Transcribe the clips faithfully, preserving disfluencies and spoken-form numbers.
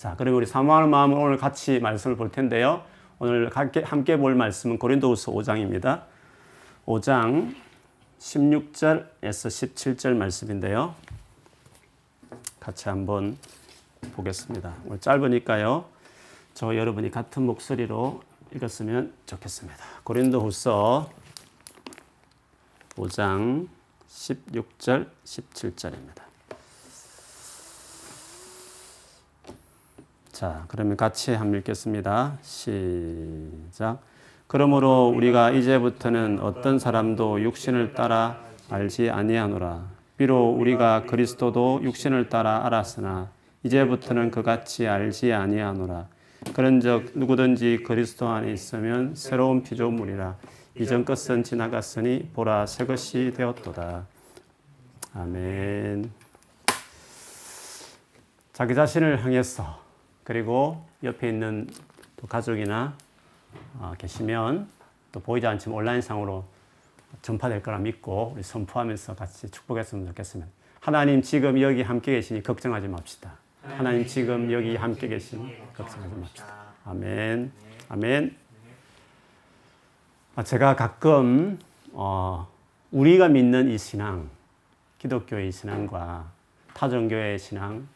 자, 그리고 우리 사모하는 마음을 오늘 같이 말씀을 볼 텐데요. 오늘 함께 볼 말씀은 고린도후서 오 장입니다. 오 장 십육 절에서 십칠 절 말씀인데요. 같이 한번 보겠습니다. 오늘 짧으니까요. 저 여러분이 같은 목소리로 읽었으면 좋겠습니다. 고린도후서 오 장 십육 절, 십칠 절입니다. 자, 그러면 같이 한번 읽겠습니다. 시작. 그러므로 우리가 이제부터는 어떤 사람도 육신을 따라 알지 아니하노라. 비록 우리가 그리스도도 육신을 따라 알았으나 이제부터는 그같이 알지 아니하노라. 그런즉 누구든지 그리스도 안에 있으면 새로운 피조물이라. 이전 것은 지나갔으니 보라 새 것이 되었도다. 아멘. 자기 자신을 향해서, 그리고 옆에 있는 또 가족이나 어, 계시면 또 보이지 않지만 온라인상으로 전파될 거라 믿고 우리 선포하면서 같이 축복했으면 좋겠습니다. 하나님 지금 여기 함께 계시니 걱정하지 맙시다. 하나님 지금 여기 함께 계시니 걱정하지 맙시다. 아멘. 아멘. 제가 가끔 어, 우리가 믿는 이 신앙, 기독교의 신앙과 타 종교의 신앙,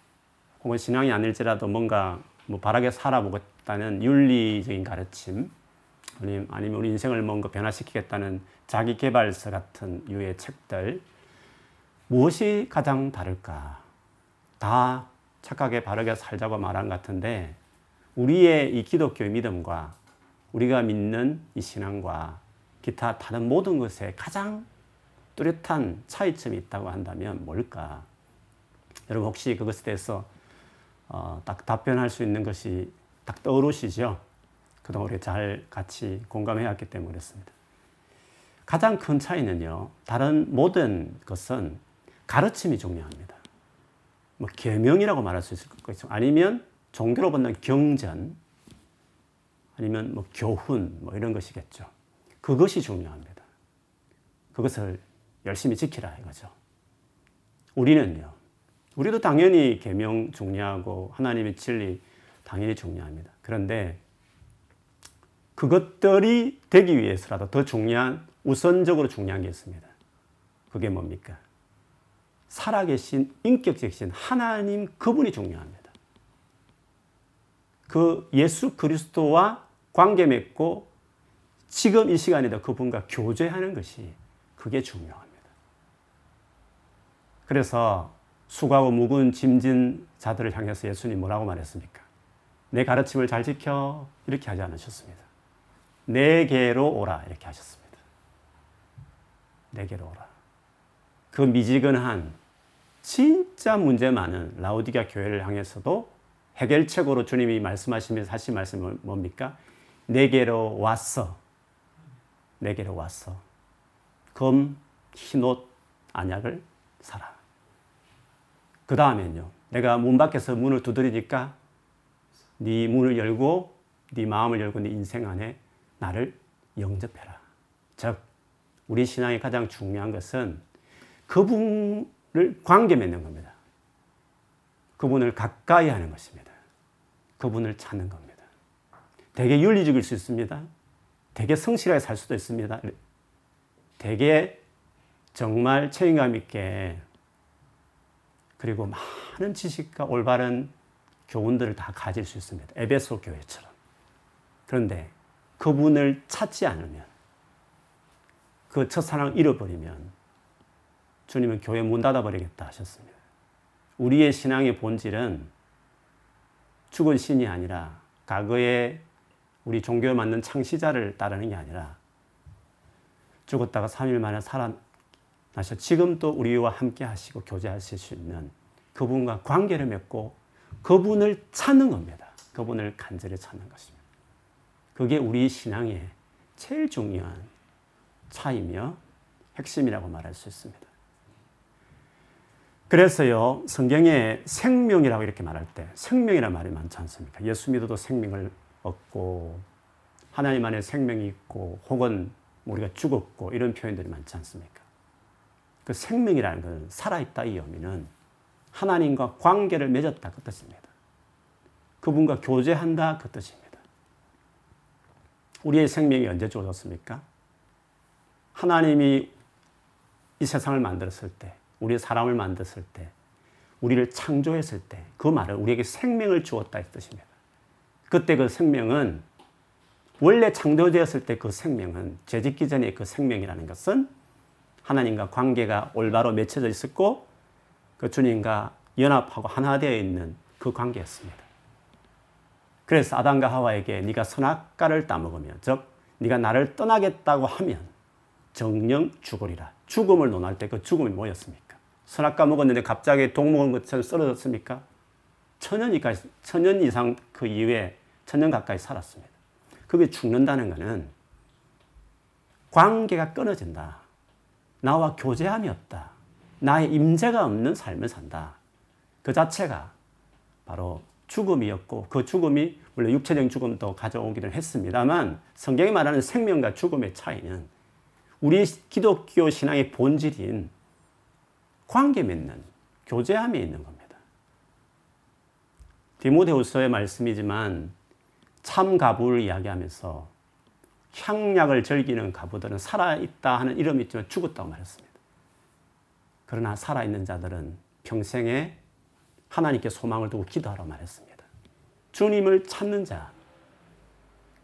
혹은 신앙이 아닐지라도 뭔가 뭐 바르게 살아보겠다는 윤리적인 가르침, 아니면 우리 인생을 뭔가 변화시키겠다는 자기개발서 같은 유의 책들, 무엇이 가장 다를까? 다 착하게 바르게 살자고 말한 것 같은데, 우리의 이 기독교의 믿음과 우리가 믿는 이 신앙과 기타 다른 모든 것에 가장 뚜렷한 차이점이 있다고 한다면 뭘까? 여러분 혹시 그것에 대해서 어, 딱 답변할 수 있는 것이 딱 떠오르시죠? 그동안 우리 잘 같이 공감해왔기 때문에 그렇습니다. 가장 큰 차이는요, 다른 모든 것은 가르침이 중요합니다. 뭐 계명이라고 말할 수 있을 것이죠. 아니면 종교로 본다면 경전, 아니면 뭐 교훈, 뭐 이런 것이겠죠. 그것이 중요합니다. 그것을 열심히 지키라 이거죠. 우리는요, 우리도 당연히 계명 중요하고 하나님의 진리 당연히 중요합니다. 그런데 그것들이 되기 위해서라도 더 중요한, 우선적으로 중요한 게 있습니다. 그게 뭡니까? 살아계신 인격적이신 하나님, 그분이 중요합니다. 그 예수 그리스도와 관계 맺고 지금 이 시간에도 그분과 교제하는 것이, 그게 중요합니다. 그래서 수고하고 무거운 짐진 자들을 향해서 예수님 뭐라고 말했습니까? 내 가르침을 잘 지켜, 이렇게 하지 않으셨습니다. 내게로 오라, 이렇게 하셨습니다. 내게로 오라. 그 미지근한, 진짜 문제 많은 라오디게아 교회를 향해서도 해결책으로 주님이 말씀하시면서 하신 말씀은 뭡니까? 내게로 왔어. 내게로 왔어. 검, 흰옷, 안약을 사라. 그 다음엔요, 내가 문 밖에서 문을 두드리니까 네 문을 열고 네 마음을 열고 네 인생 안에 나를 영접해라. 즉, 우리 신앙의 가장 중요한 것은 그분을 관계 맺는 겁니다. 그분을 가까이 하는 것입니다. 그분을 찾는 겁니다. 되게 윤리적일 수 있습니다. 되게 성실하게 살 수도 있습니다. 되게 정말 책임감 있게, 그리고 많은 지식과 올바른 교훈들을 다 가질 수 있습니다. 에베소 교회처럼. 그런데 그분을 찾지 않으면, 그 첫사랑을 잃어버리면 주님은 교회 문 닫아버리겠다 하셨습니다. 우리의 신앙의 본질은 죽은 신이 아니라, 과거에 우리 종교에 맞는 창시자를 따르는 게 아니라, 죽었다가 삼 일 만에 살아 나셔 지금 또 우리와 함께 하시고 교제하실 수 있는 그분과 관계를 맺고 그분을 찾는 겁니다. 그분을 간절히 찾는 것입니다. 그게 우리 신앙의 제일 중요한 차이며 핵심이라고 말할 수 있습니다. 그래서요, 성경에 생명이라고 이렇게 말할 때 생명이라는 말이 많지 않습니까? 예수 믿어도 생명을 얻고, 하나님 안에 생명이 있고, 혹은 우리가 죽었고, 이런 표현들이 많지 않습니까? 그 생명이라는 것은, 살아있다 이 의미는 하나님과 관계를 맺었다 그 뜻입니다. 그분과 교제한다 그 뜻입니다. 우리의 생명이 언제 주어졌습니까? 하나님이 이 세상을 만들었을 때, 우리의 사람을 만들었을 때, 우리를 창조했을 때 그 말은 우리에게 생명을 주었다 이 뜻입니다. 그때 그 생명은 원래 창조되었을 때 그 생명은 죄짓기 전에 그 생명이라는 것은 하나님과 관계가 올바로 맺혀져 있었고 그 주님과 연합하고 하나 되어 있는 그 관계였습니다. 그래서 아담과 하와에게 네가 선악과를 따먹으면, 즉 네가 나를 떠나겠다고 하면 정령 죽으리라. 죽음을 논할 때 그 죽음이 뭐였습니까? 선악과 먹었는데 갑자기 독 먹은 것처럼 쓰러졌습니까? 천년 이상, 천년 이상 그 이후에 천년 가까이 살았습니다. 그게 죽는다는 것은 관계가 끊어진다. 나와 교제함이 없다. 나의 임재가 없는 삶을 산다. 그 자체가 바로 죽음이었고 그 죽음이 물론 육체적인 죽음도 가져오기는 했습니다만 성경이 말하는 생명과 죽음의 차이는 우리 기독교 신앙의 본질인 관계 맺는 교제함에 있는 겁니다. 디모데후서의 말씀이지만 참 가부를 이야기하면서 향락을 즐기는 가부들은 살아있다 하는 이름이 있지만 죽었다고 말했습니다. 그러나 살아있는 자들은 평생에 하나님께 소망을 두고 기도하라고 말했습니다. 주님을 찾는 자,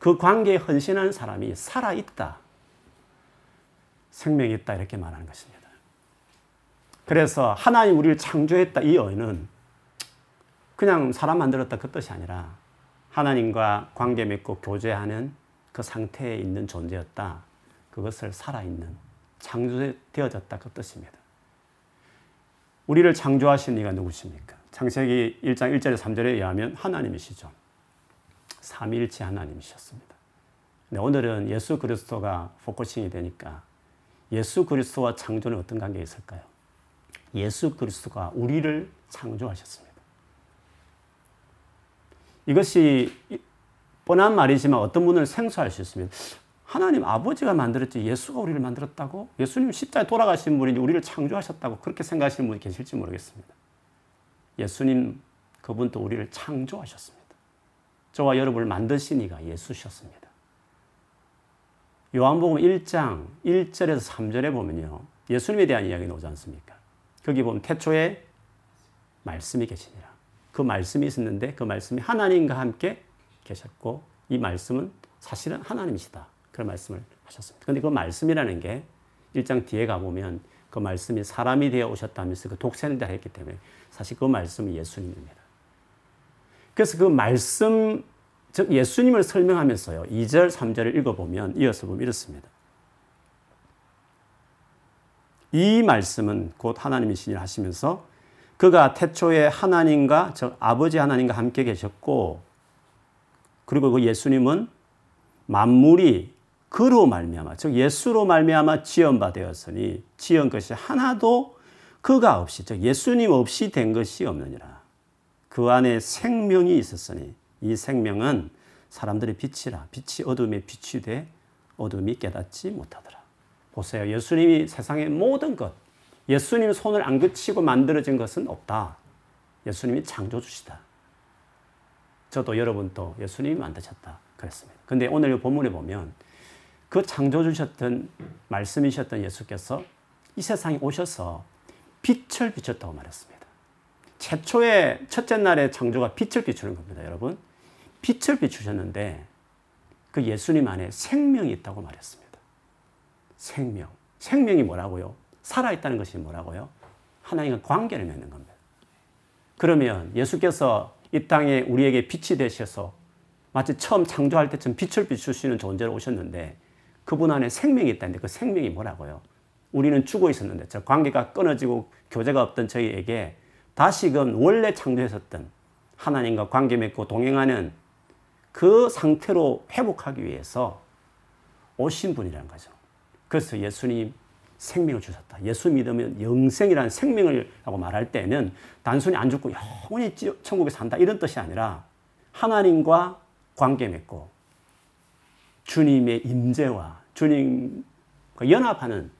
그 관계에 헌신하는 사람이 살아있다, 생명이 있다 이렇게 말하는 것입니다. 그래서 하나님 우리를 창조했다 이 어휘는 그냥 사람 만들었다 그 뜻이 아니라 하나님과 관계 맺고 교제하는 그 상태에 있는 존재였다. 그것을 살아있는, 창조되어졌다 그 뜻입니다. 우리를 창조하신 이가 누구십니까? 창세기 일 장 일 절에서 삼 절에 의하면 하나님이시죠. 삼위일체 하나님이셨습니다. 근데 오늘은 예수 그리스도가 포커싱이 되니까 예수 그리스도와 창조는 어떤 관계가 있을까요? 예수 그리스도가 우리를 창조하셨습니다. 이것이 뻔한 말이지만 어떤 분은 생소할 수 있습니다. 하나님 아버지가 만들었지 예수가 우리를 만들었다고? 예수님 십자에 돌아가신 분인지 우리를 창조하셨다고 그렇게 생각하시는 분이 계실지 모르겠습니다. 예수님 그분도 우리를 창조하셨습니다. 저와 여러분을 만드신 이가 예수셨습니다. 요한복음 일 장 일 절에서 삼 절에 보면요. 예수님에 대한 이야기가 나오지 않습니까? 거기 보면 태초에 말씀이 계시니라. 그 말씀이 있었는데 그 말씀이 하나님과 함께 계셨고 이 말씀은 사실은 하나님이시다. 그런 말씀을 하셨습니다. 그런데 그 말씀이라는 게 일 장 뒤에 가보면 그 말씀이 사람이 되어 오셨다면서 그 독생을 다 했기 때문에 사실 그 말씀이 예수님입니다. 그래서 그 말씀, 즉 예수님을 설명하면서요. 이 절, 삼 절을 읽어보면 이어서 보면 이렇습니다. 이 말씀은 곧 하나님이시니라 하시면서 그가 태초에 하나님과 즉 아버지 하나님과 함께 계셨고 그리고 그 예수님은 만물이 그로 말미암아 즉 예수로 말미암아 지은 바 되었으니 지은 것이 하나도 그가 없이 즉 예수님 없이 된 것이 없느니라. 그 안에 생명이 있었으니 이 생명은 사람들의 빛이라 빛이 어둠에 빛이 돼 어둠이 깨닫지 못하더라. 보세요. 예수님이 세상의 모든 것 예수님 손을 안 그치고 만들어진 것은 없다. 예수님이 창조주시다. 저도 여러분도 예수님이 만드셨다 그랬습니다. 그런데 오늘 이 본문에 보면 그 창조주셨던 말씀이셨던 예수께서 이 세상에 오셔서 빛을 비쳤다고 말했습니다. 최초의 첫째 날에 창조가 빛을 비추는 겁니다. 여러분 빛을 비추셨는데 그 예수님 안에 생명이 있다고 말했습니다. 생명. 생명이 뭐라고요? 살아있다는 것이 뭐라고요? 하나님과 관계를 맺는 겁니다. 그러면 예수께서 이 땅에 우리에게 빛이 되셔서 마치 처음 창조할 때쯤 빛을 비추시는 존재로 오셨는데 그분 안에 생명이 있다는데 그 생명이 뭐라고요? 우리는 죽어 있었는데 저 관계가 끊어지고 교제가 없던 저희에게 다시금 원래 창조했었던 하나님과 관계 맺고 동행하는 그 상태로 회복하기 위해서 오신 분이라는 거죠. 그래서 예수님 생명을 주셨다. 예수 믿으면 영생이라는 생명을 라고 말할 때는 단순히 안 죽고 영원히 천국에 산다 이런 뜻이 아니라 하나님과 관계 맺고 주님의 임재와 주님과 연합하는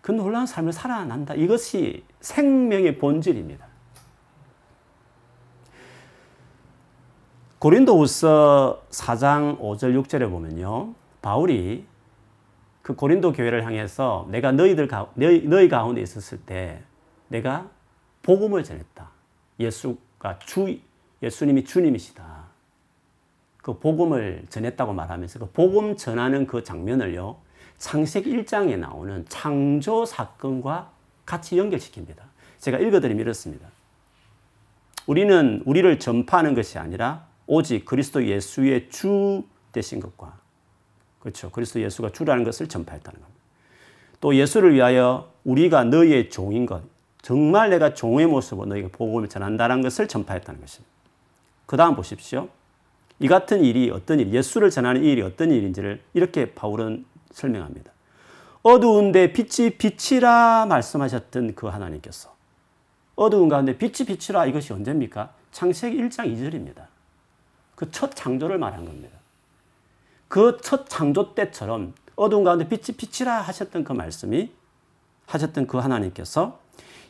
그 놀라운 삶을 살아난다. 이것이 생명의 본질입니다. 고린도후서 사 장 오 절 육 절에 보면요. 바울이 그 고린도 교회를 향해서 내가 너희들 너희, 너희 가운데 있었을 때 내가 복음을 전했다. 예수가 주 예수님이 주님이시다. 그 복음을 전했다고 말하면서 그 복음 전하는 그 장면을요. 창세기 일 장에 나오는 창조 사건과 같이 연결시킵니다. 제가 읽어드리면 이렇습니다. 우리는 우리를 전파하는 것이 아니라 오직 그리스도 예수의 주 되신 것과 그렇죠. 그리스도 예수가 주라는 것을 전파했다는 겁니다. 또 예수를 위하여 우리가 너희의 종인 것, 정말 내가 종의 모습으로 너희에게 복음을 전한다는 것을 전파했다는 것입니다. 그 다음 보십시오. 이 같은 일이 어떤 일, 예수를 전하는 일이 어떤 일인지를 이렇게 바울은 설명합니다. 어두운데 빛이 빛이라 말씀하셨던 그 하나님께서 어두운 가운데 빛이 빛이라 이것이 언제입니까? 창세기 일 장 이 절입니다. 그 첫 창조를 말한 겁니다. 그 첫 창조 때처럼 어두운 가운데 빛이 빛이라 하셨던 그 말씀이 하셨던 그 하나님께서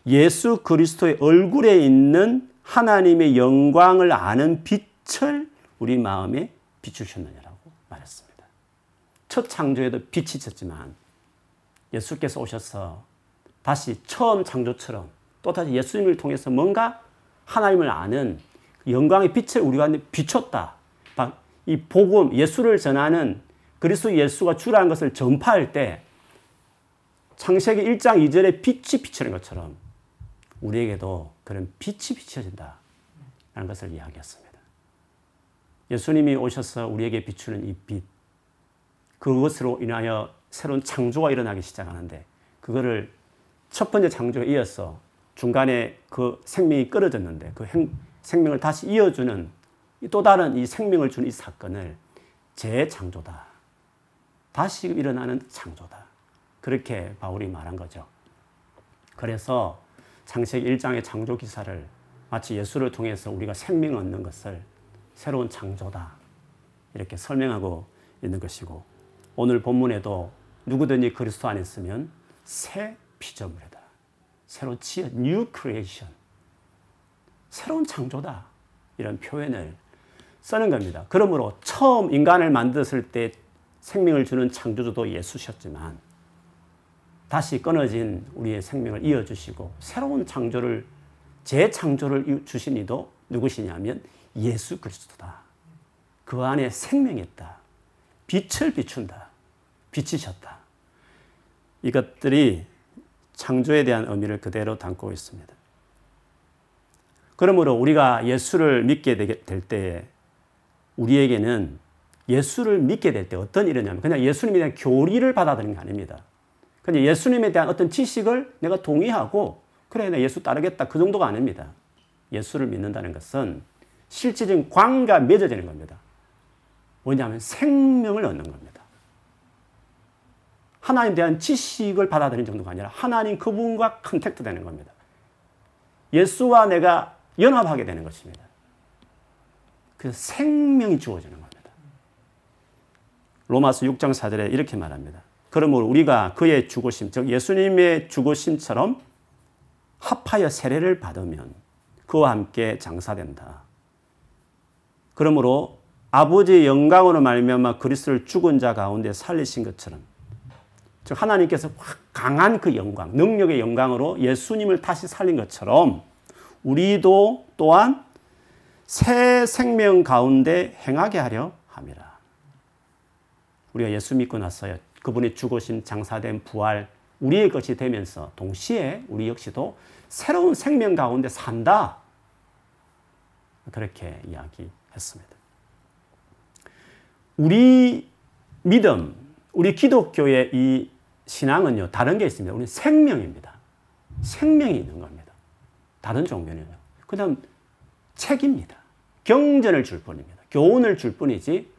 예수 그리스도의 얼굴에 있는 하나님의 영광을 아는 빛을 우리 마음에 비추셨느냐라고 말했습니다. 첫 창조에도 빛이 있었지만 예수께서 오셔서 다시 처음 창조처럼 또다시 예수님을 통해서 뭔가 하나님을 아는 영광의 빛을 우리가 비췄다. 이 복음, 예수를 전하는 그리스도 예수가 주라는 것을 전파할 때 창세기 일 장 이 절에 빛이 비치는 것처럼 우리에게도 그런 빛이 비춰진다라는 것을 이야기했습니다. 예수님이 오셔서 우리에게 비추는 이 빛, 그것으로 인하여 새로운 창조가 일어나기 시작하는데 그거를 첫 번째 창조에 이어서 중간에 그 생명이 끊어졌는데 그 생명을 다시 이어주는 또 다른 이 생명을 주는 이 사건을 재창조다. 다시 일어나는 창조다. 그렇게 바울이 말한 거죠. 그래서 창세기 일 장의 창조 기사를 마치 예수를 통해서 우리가 생명을 얻는 것을 새로운 창조다. 이렇게 설명하고 있는 것이고 오늘 본문에도 누구든지 그리스도 안에 있으면 새 피조물이다. 새로 지어 new creation. 새로운 창조다. 이런 표현을 쓰는 겁니다. 그러므로 처음 인간을 만들었을 때 생명을 주는 창조주도 예수셨지만 다시 끊어진 우리의 생명을 이어주시고 새로운 창조를 재창조를 주신 이도 누구시냐면 예수 그리스도다. 그 안에 생명이 있다. 빛을 비춘다. 빛이셨다. 이것들이 창조에 대한 의미를 그대로 담고 있습니다. 그러므로 우리가 예수를 믿게 될 때에 우리에게는 예수를 믿게 될 때 어떤 일이냐면 그냥 예수님에 대한 교리를 받아들이는 게 아닙니다. 그냥 예수님에 대한 어떤 지식을 내가 동의하고 그래 내가 예수 따르겠다 그 정도가 아닙니다. 예수를 믿는다는 것은 실질적인 관계가 맺어지는 겁니다. 뭐냐면 생명을 얻는 겁니다. 하나님에 대한 지식을 받아들이는 정도가 아니라 하나님 그분과 컨택트 되는 겁니다. 예수와 내가 연합하게 되는 것입니다. 그래서 생명이 주어지는 겁니다. 로마서 육 장 사 절에 이렇게 말합니다. 그러므로 우리가 그의 죽으심, 즉 예수님의 죽으심처럼 합하여 세례를 받으면 그와 함께 장사된다. 그러므로 아버지의 영광으로 말미암아 그리스도를 죽은 자 가운데 살리신 것처럼 즉 하나님께서 강한 그 영광, 능력의 영광으로 예수님을 다시 살린 것처럼 우리도 또한 새 생명 가운데 행하게 하려 함이라. 우리가 예수 믿고 나서요. 그분의 죽으심, 장사된 부활, 우리의 것이 되면서 동시에 우리 역시도 새로운 생명 가운데 산다. 그렇게 이야기 했습니다. 우리 믿음, 우리 기독교의 이 신앙은요, 다른 게 있습니다. 우리는 생명입니다. 생명이 있는 겁니다. 다른 종교는요. 그 다음, 책입니다. 경전을 줄 뿐입니다. 교훈을 줄 뿐이지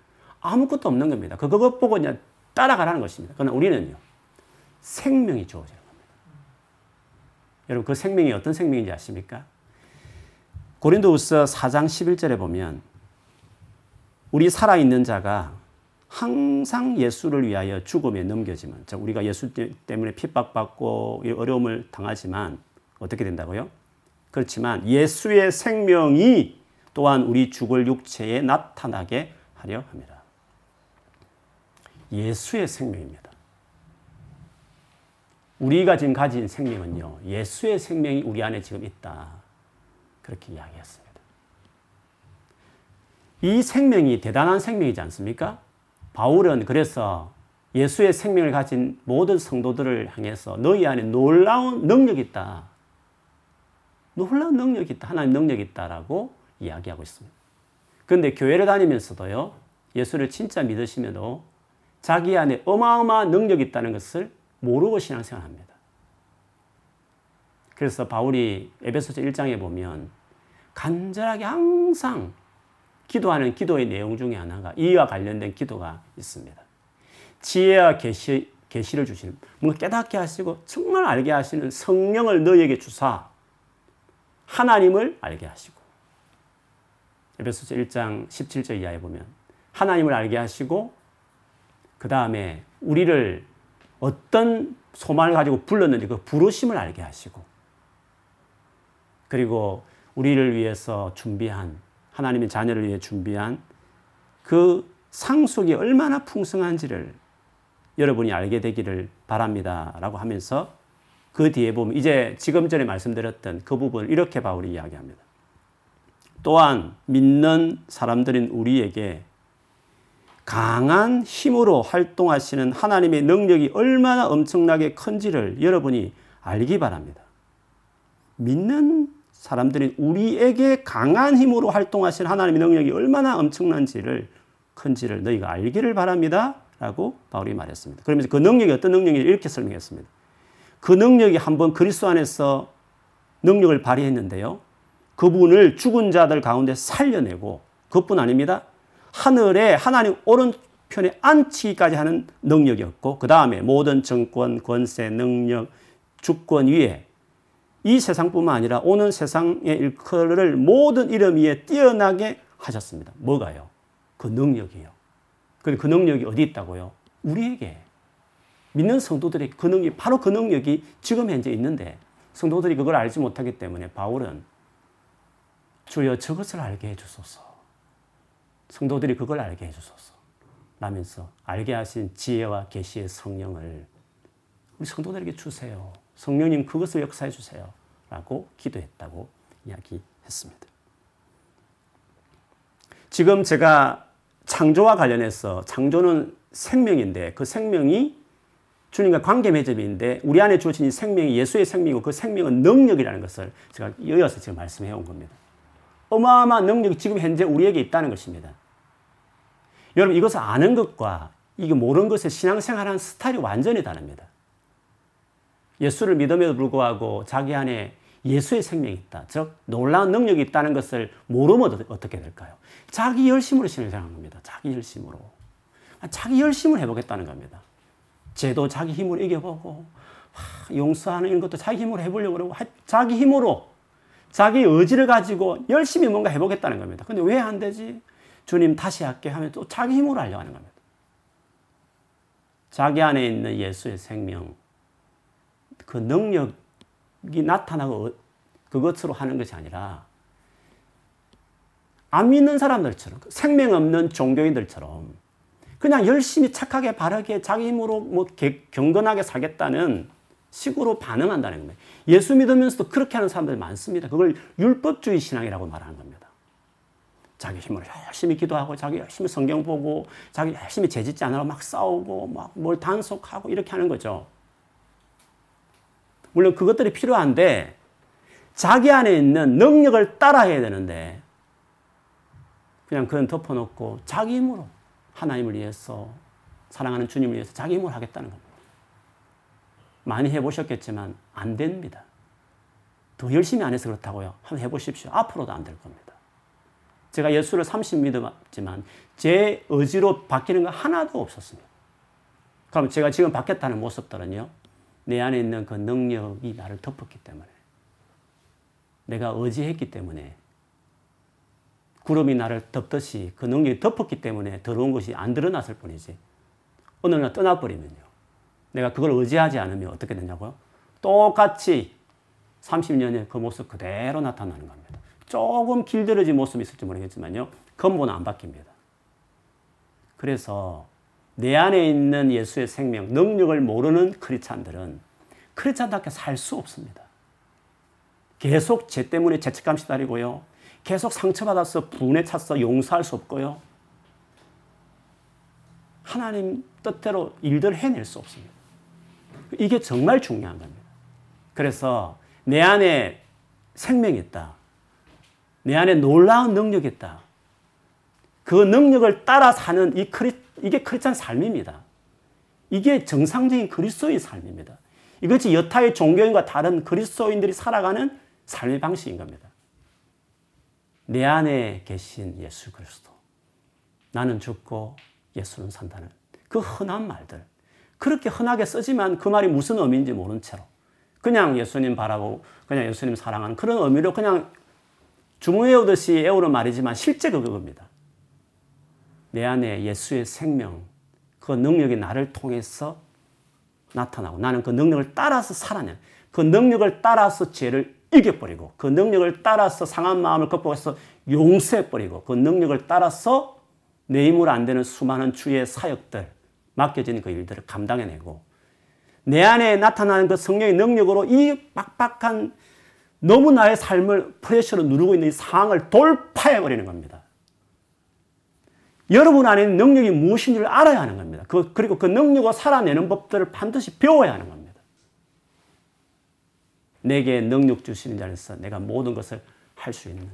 아무것도 없는 겁니다. 그것 보고 그냥 따라가라는 것입니다. 그러나 우리는요, 생명이 주어지는 겁니다. 여러분, 그 생명이 어떤 생명인지 아십니까? 고린도후서 사 장 십일 절에 보면 우리 살아있는 자가 항상 예수를 위하여 죽음에 넘겨지면 우리가 예수 때문에 핍박받고 어려움을 당하지만 어떻게 된다고요? 그렇지만 예수의 생명이 또한 우리 죽을 육체에 나타나게 하려 합니다. 예수의 생명입니다. 우리가 지금 가진 생명은요, 예수의 생명이 우리 안에 지금 있다. 그렇게 이야기했습니다. 이 생명이 대단한 생명이지 않습니까? 바울은 그래서 예수의 생명을 가진 모든 성도들을 향해서 너희 안에 놀라운 능력이 있다. 놀라운 능력이 있다. 하나님 능력이 있다라고 이야기하고 있습니다. 그런데 교회를 다니면서도요, 예수를 진짜 믿으시면도 자기 안에 어마어마한 능력이 있다는 것을 모르고 신앙생활합니다. 그래서 바울이 에베소서 일 장에 보면 간절하게 항상 기도하는 기도의 내용 중에 하나가 이와 관련된 기도가 있습니다. 지혜와 계시, 계시를 주시는, 뭔가 깨닫게 하시고 정말 알게 하시는 성령을 너희에게 주사 하나님을 알게 하시고, 에베소서 일 장 십칠 절 이하에 보면 하나님을 알게 하시고 그 다음에 우리를 어떤 소망을 가지고 불렀는지 그 부르심을 알게 하시고, 그리고 우리를 위해서 준비한, 하나님의 자녀를 위해 준비한 그 상속이 얼마나 풍성한지를 여러분이 알게 되기를 바랍니다라고 하면서 그 뒤에 보면 이제 지금 전에 말씀드렸던 그 부분을 이렇게 바울이 이야기합니다. 또한 믿는 사람들인 우리에게 강한 힘으로 활동하시는 하나님의 능력이 얼마나 엄청나게 큰지를 여러분이 알기 바랍니다. 믿는 사람들인 우리에게 강한 힘으로 활동하시는 하나님의 능력이 얼마나 엄청난지를 큰지를 너희가 알기를 바랍니다. 라고 바울이 말했습니다. 그러면서 그 능력이 어떤 능력인지 이렇게 설명했습니다. 그 능력이 한번 그리스도 안에서 능력을 발휘했는데요, 그분을 죽은 자들 가운데 살려내고 그뿐 아닙니다. 하늘에 하나님 오른편에 앉히기까지 하는 능력이었고, 그 다음에 모든 정권, 권세, 능력, 주권 위에 이 세상뿐만 아니라 오는 세상의 일컬을 모든 이름 위에 뛰어나게 하셨습니다. 뭐가요? 그 능력이에요. 그런데 그 능력이 어디 있다고요? 우리에게, 믿는 성도들에게 그 능력이, 바로 그 능력이 지금 현재 있는데 성도들이 그걸 알지 못하기 때문에 바울은 주여 저것을 알게 해주소서, 성도들이 그걸 알게 해주소서 라면서 알게 하신 지혜와 계시의 성령을 우리 성도들에게 주세요. 성령님 그것을 역사해 주세요 라고 기도했다고 이야기했습니다. 지금 제가 창조와 관련해서, 창조는 생명인데 그 생명이 주님과 관계 매듭인데 우리 안에 주어진 이 생명이 예수의 생명이고 그 생명은 능력이라는 것을 제가 이어서 지금 말씀해 온 겁니다. 어마어마한 능력이 지금 현재 우리에게 있다는 것입니다. 여러분, 이것을 아는 것과 이게 모르는 것의 신앙생활하는 스타일이 완전히 다릅니다. 예수를 믿음에도 불구하고 자기 안에 예수의 생명이 있다, 즉 놀라운 능력이 있다는 것을 모르면 어떻게 될까요? 자기 열심으로 신앙생활하는 겁니다. 자기 열심으로. 자기 열심을 해보겠다는 겁니다. 죄도 자기 힘으로 이겨보고, 하, 용서하는 것도 자기 힘으로 해보려고 그러고, 하, 자기 힘으로 자기 의지를 가지고 열심히 뭔가 해보겠다는 겁니다. 근데 왜 안 되지? 주님 다시 할게 하면 또 자기 힘으로 하려고 하는 겁니다. 자기 안에 있는 예수의 생명, 그 능력이 나타나고 그것으로 하는 것이 아니라 안 믿는 사람들처럼, 생명 없는 종교인들처럼 그냥 열심히 착하게 바르게 자기 힘으로 뭐 경건하게 살겠다는 식으로 반응한다는 겁니다. 예수 믿으면서도 그렇게 하는 사람들이 많습니다. 그걸 율법주의 신앙이라고 말하는 겁니다. 자기 힘으로 열심히 기도하고, 자기 열심히 성경 보고, 자기 열심히 죄짓지 않으라고 막 싸우고, 막 뭘 단속하고 이렇게 하는 거죠. 물론 그것들이 필요한데 자기 안에 있는 능력을 따라 해야 되는데 그냥 그건 덮어놓고 자기 힘으로, 하나님을 위해서, 사랑하는 주님을 위해서 자기 힘으로 하겠다는 겁니다. 많이 해보셨겠지만 안 됩니다. 더 열심히 안 해서 그렇다고요. 한번 해보십시오. 앞으로도 안 될 겁니다. 제가 예수를 삼십 믿었지만 제 의지로 바뀌는 거 하나도 없었습니다. 그럼 제가 지금 바뀌었다는 모습들은요, 내 안에 있는 그 능력이 나를 덮었기 때문에, 내가 의지했기 때문에, 구름이 나를 덮듯이 그 능력이 덮었기 때문에 더러운 것이 안 드러났을 뿐이지, 어느 날 떠나버리면요, 내가 그걸 의지하지 않으면 어떻게 되냐고요? 똑같이 삼십 년의 그 모습 그대로 나타나는 겁니다. 조금 길들여진 모습이 있을지 모르겠지만요. 근본은 안 바뀝니다. 그래서 내 안에 있는 예수의 생명, 능력을 모르는 크리스찬들은 크리스찬답게 살 수 없습니다. 계속 죄 때문에 죄책감 시달리고요. 계속 상처받아서 분에 차서 용서할 수 없고요. 하나님 뜻대로 일들을 해낼 수 없습니다. 이게 정말 중요한 겁니다. 그래서 내 안에 생명이 있다. 내 안에 놀라운 능력이 있다. 그 능력을 따라 사는 이 크리, 이게 크리스찬 삶입니다. 이게 정상적인 그리스도인 삶입니다. 이것이 여타의 종교인과 다른 그리스도인들이 살아가는 삶의 방식인 겁니다. 내 안에 계신 예수 그리스도. 나는 죽고 예수는 산다는 그 흔한 말들. 그렇게 흔하게 쓰지만 그 말이 무슨 의미인지 모른 채로 그냥 예수님 바라보고 그냥 예수님 사랑하는 그런 의미로 그냥 주무외우듯이 외우는 말이지만 실제 그겁니다. 내 안에 예수의 생명, 그 능력이 나를 통해서 나타나고 나는 그 능력을 따라서 살아내. 그 능력을 따라서 죄를 이겨버리고 그 능력을 따라서 상한 마음을 극복해서 용서해버리고 그 능력을 따라서 내 힘으로 안 되는 수많은 주의 사역들, 맡겨진 그 일들을 감당해내고 내 안에 나타나는 그 성령의 능력으로 이 빡빡한 너무 나의 삶을 프레셔로 누르고 있는 이 상황을 돌파해버리는 겁니다. 여러분 안에 있는 능력이 무엇인지를 알아야 하는 겁니다. 그, 그리고 그 능력으로 살아내는 법들을 반드시 배워야 하는 겁니다. 내게 능력 주시는 자 안에서 내가 모든 것을 할 수 있는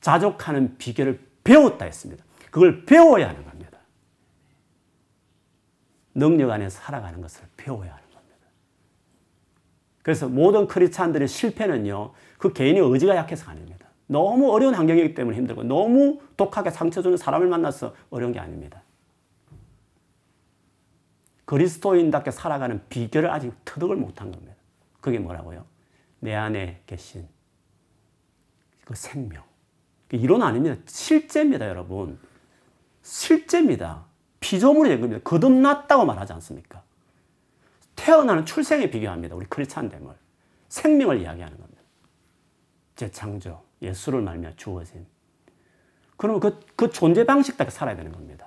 자족하는 비결을 배웠다 했습니다. 그걸 배워야 하는 겁니다. 능력 안에서 살아가는 것을 배워야 하는 겁니다. 그래서 모든 크리스찬들의 실패는요, 그 개인의 의지가 약해서가 아닙니다. 너무 어려운 환경이기 때문에 힘들고 너무 독하게 상처 주는 사람을 만나서 어려운 게 아닙니다. 그리스도인답게 살아가는 비결을 아직 터득을 못한 겁니다. 그게 뭐라고요? 내 안에 계신 그 생명. 이론 아닙니다. 실제입니다, 여러분. 실제입니다. 피조물이 된 겁니다. 거듭났다고 말하지 않습니까? 태어나는 출생에 비교합니다. 우리 크리스찬됨을. 생명을 이야기하는 겁니다. 재창조, 예수를 말미암아 주어진. 그러면 그, 그 존재 방식답게 살아야 되는 겁니다.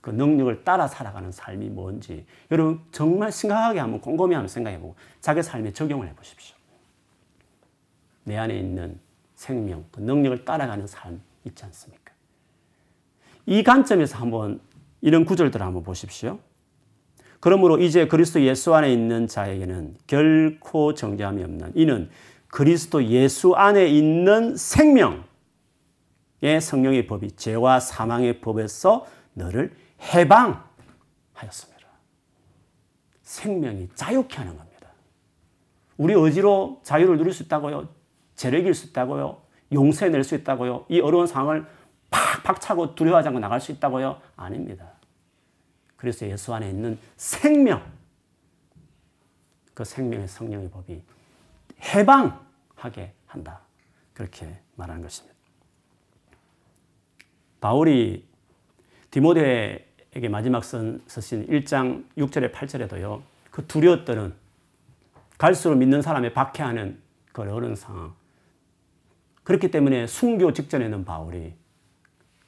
그 능력을 따라 살아가는 삶이 뭔지 여러분 정말 심각하게 한번 꼼꼼히 한번 생각해보고 자기 삶에 적용을 해보십시오. 내 안에 있는 생명, 그 능력을 따라가는 삶 있지 않습니까? 이 관점에서 한번 이런 구절들을 한번 보십시오. 그러므로 이제 그리스도 예수 안에 있는 자에게는 결코 정죄함이 없는 이는 그리스도 예수 안에 있는 생명의 성령의 법이 죄와 사망의 법에서 너를 해방하였습니다. 생명이 자유케 하는 겁니다. 우리 의지로 자유를 누릴 수 있다고요. 죄를 이길 수 있다고요. 용서해낼 수 있다고요. 이 어려운 상황을 팍팍 차고 두려워하지 않고 나갈 수 있다고요? 아닙니다. 그래서 예수 안에 있는 생명, 그 생명의 성령의 법이 해방하게 한다. 그렇게 말하는 것입니다. 바울이 디모데에게 마지막 쓴 서신 일 장 육 절에 팔 절에도요. 그 두려웠던 갈수록 믿는 사람의 박해하는 그 어려운 상황. 그렇기 때문에 순교 직전에는 바울이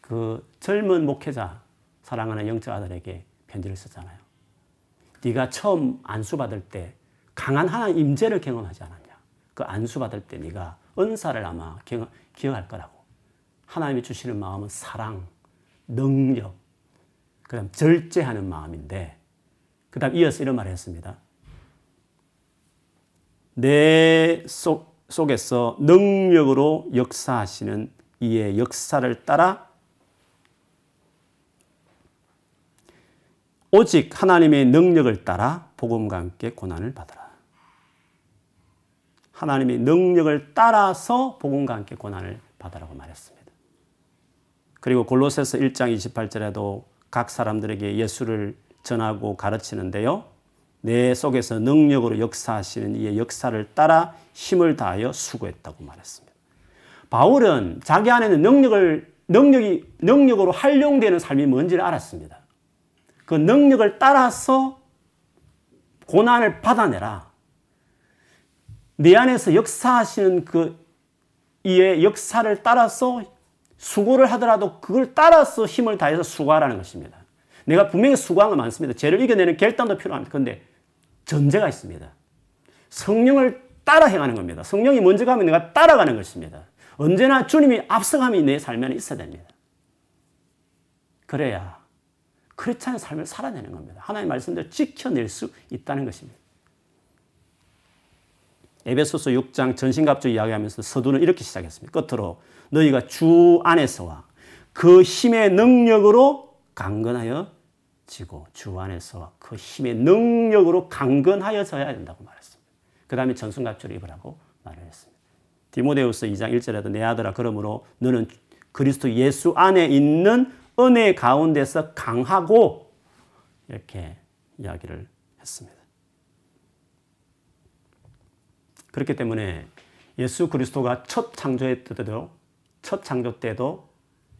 그 젊은 목회자, 사랑하는 영적 아들에게 편지를 썼잖아요. 네가 처음 안수받을 때 강한 하나님 임재를 경험하지 않았냐. 그 안수받을 때 네가 은사를 아마 기억할 거라고. 하나님이 주시는 마음은 사랑, 능력, 그 다음 절제하는 마음인데 그 다음 이어서 이런 말을 했습니다. 내 속, 속에서 능력으로 역사하시는 이의 역사를 따라 오직 하나님의 능력을 따라 복음과 함께 고난을 받으라. 하나님의 능력을 따라서 복음과 함께 고난을 받으라고 말했습니다. 그리고 골로새서 일 장 이십팔 절에도 각 사람들에게 예수를 전하고 가르치는데요. 내 속에서 능력으로 역사하시는 이의 역사를 따라 힘을 다하여 수고했다고 말했습니다. 바울은 자기 안에는 능력을, 능력이, 능력으로 활용되는 삶이 뭔지를 알았습니다. 그 능력을 따라서 고난을 받아내라. 내 안에서 역사하시는 그 이의 역사를 따라서 수고를 하더라도 그걸 따라서 힘을 다해서 수고하라는 것입니다. 내가 분명히 수고한 건 많습니다. 죄를 이겨내는 결단도 필요합니다. 그런데 전제가 있습니다. 성령을 따라 행하는 겁니다. 성령이 먼저 가면 내가 따라가는 것입니다. 언제나 주님이 앞서감이 내 삶에 있어야 됩니다. 그래야 그렇지 않은 삶을 살아내는 겁니다. 하나님의 말씀대로 지켜낼 수 있다는 것입니다. 에베소서 육 장 전신갑주의 이야기하면서 서두는 이렇게 시작했습니다. 끝으로 너희가 주 안에서와 그 힘의 능력으로 강건하여 지고 주 안에서와 그 힘의 능력으로 강건하여져야 된다고 말했습니다. 그 다음에 전순갑주를 입으라고 말을 했습니다. 디모데후서 이 장 일 절에도 내 아들아 그러므로 너는 그리스도 예수 안에 있는 은혜 가운데서 강하고 이렇게 이야기를 했습니다. 그렇기 때문에 예수 그리스도가 첫 창조의 때도 첫 창조 때도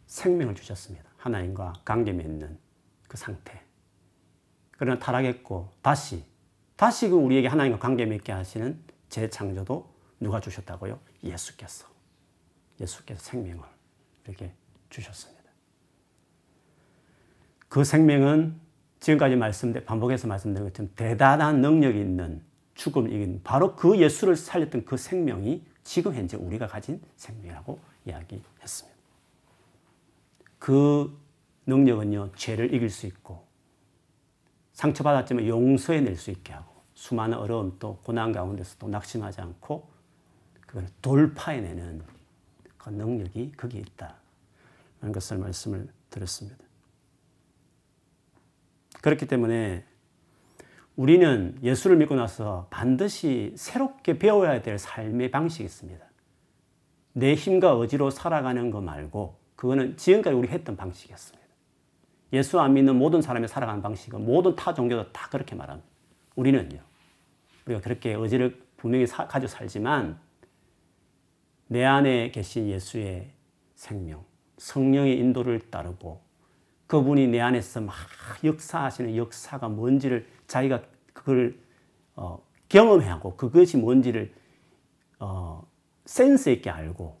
생명을 주셨습니다. 하나님과 관계 맺는 그 상태. 그러나 타락했고 다시 다시 그 우리에게 하나님과 관계 맺게 하시는 재창조도 누가 주셨다고요? 예수께서. 예수께서 생명을 이렇게 주셨습니다. 그 생명은 지금까지 말씀드린 반복해서 말씀드린 것처럼 대단한 능력이 있는 죽음을 이긴 바로 그 예수를 살렸던 그 생명이 지금 현재 우리가 가진 생명이라고 이야기했습니다. 그 능력은요, 죄를 이길 수 있고 상처받았지만 용서해낼 수 있게 하고 수많은 어려움 또 고난 가운데서도 낙심하지 않고 그걸 돌파해내는 그 능력이 거기에 있다라는 것을 말씀을 드렸습니다. 그렇기 때문에 우리는 예수를 믿고 나서 반드시 새롭게 배워야 될 삶의 방식이 있습니다. 내 힘과 의지로 살아가는 거 말고 그거는 지금까지 우리 했던 방식이었습니다. 예수 안 믿는 모든 사람이 살아가는 방식은 모든 타 종교도 다 그렇게 말합니다. 우리는요. 우리가 그렇게 의지를 분명히 사, 가지고 살지만 내 안에 계신 예수의 생명, 성령의 인도를 따르고 그분이 내 안에서 막 역사하시는 역사가 뭔지를 자기가 그걸 어, 경험하고 그것이 뭔지를 어, 센스 있게 알고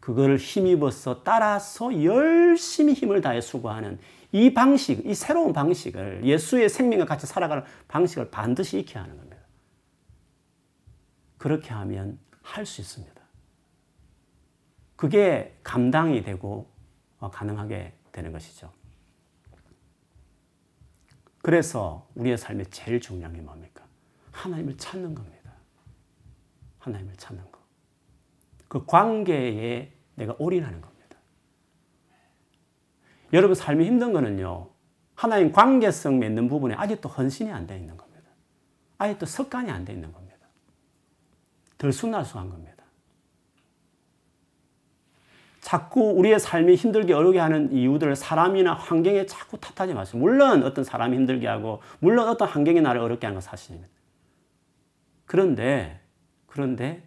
그거를 힘입어서 따라서 열심히 힘을 다해 수고하는 이 방식, 이 새로운 방식을 예수의 생명과 같이 살아가는 방식을 반드시 익혀야 하는 겁니다. 그렇게 하면 할 수 있습니다. 그게 감당이 되고 어, 가능하게 되는 것이죠. 그래서 우리의 삶에 제일 중요한 게 뭡니까? 하나님을 찾는 겁니다. 하나님을 찾는 것. 그 관계에 내가 올인하는 겁니다. 여러분 삶이 힘든 거는요. 하나님 관계성 맺는 부분에 아직도 헌신이 안 돼 있는 겁니다. 아직도 습관이 안 돼 있는 겁니다. 들쑥날쑥한 겁니다. 자꾸 우리의 삶이 힘들게 어려게 하는 이유들을 사람이나 환경에 자꾸 탓하지 마세요. 물론 어떤 사람이 힘들게 하고 물론 어떤 환경이 나를 어렵게 하는 건 사실입니다. 그런데 그런데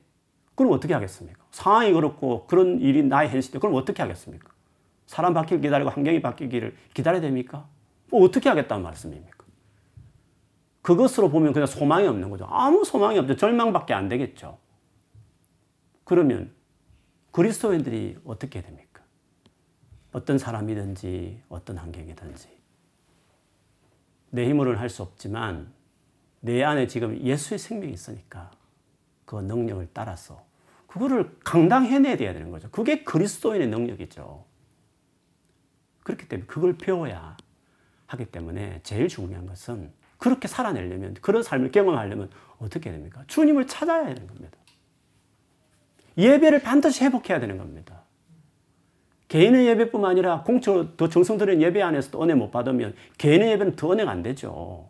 그럼 어떻게 하겠습니까? 상황이 그렇고 그런 일이 나의 현실인데 그럼 어떻게 하겠습니까? 사람 바뀌기를 기다리고 환경이 바뀌기를 기다려야 됩니까? 뭐 어떻게 하겠다는 말씀입니까? 그것으로 보면 그냥 소망이 없는 거죠. 아무 소망이 없죠. 절망밖에 안 되겠죠. 그러면 그리스도인들이 어떻게 됩니까? 어떤 사람이든지 어떤 환경이든지 내 힘으로는 할 수 없지만 내 안에 지금 예수의 생명이 있으니까 그 능력을 따라서 그거를 감당해내야 되는 거죠. 그게 그리스도인의 능력이죠. 그렇기 때문에 그걸 배워야 하기 때문에 제일 중요한 것은 그렇게 살아내려면 그런 삶을 경험하려면 어떻게 됩니까? 주님을 찾아야 되는 겁니다. 예배를 반드시 회복해야 되는 겁니다. 개인의 예배뿐만 아니라 공적으로 더 정성들인 예배 안에서도 은혜 못 받으면 개인의 예배는 더 은혜가 안 되죠.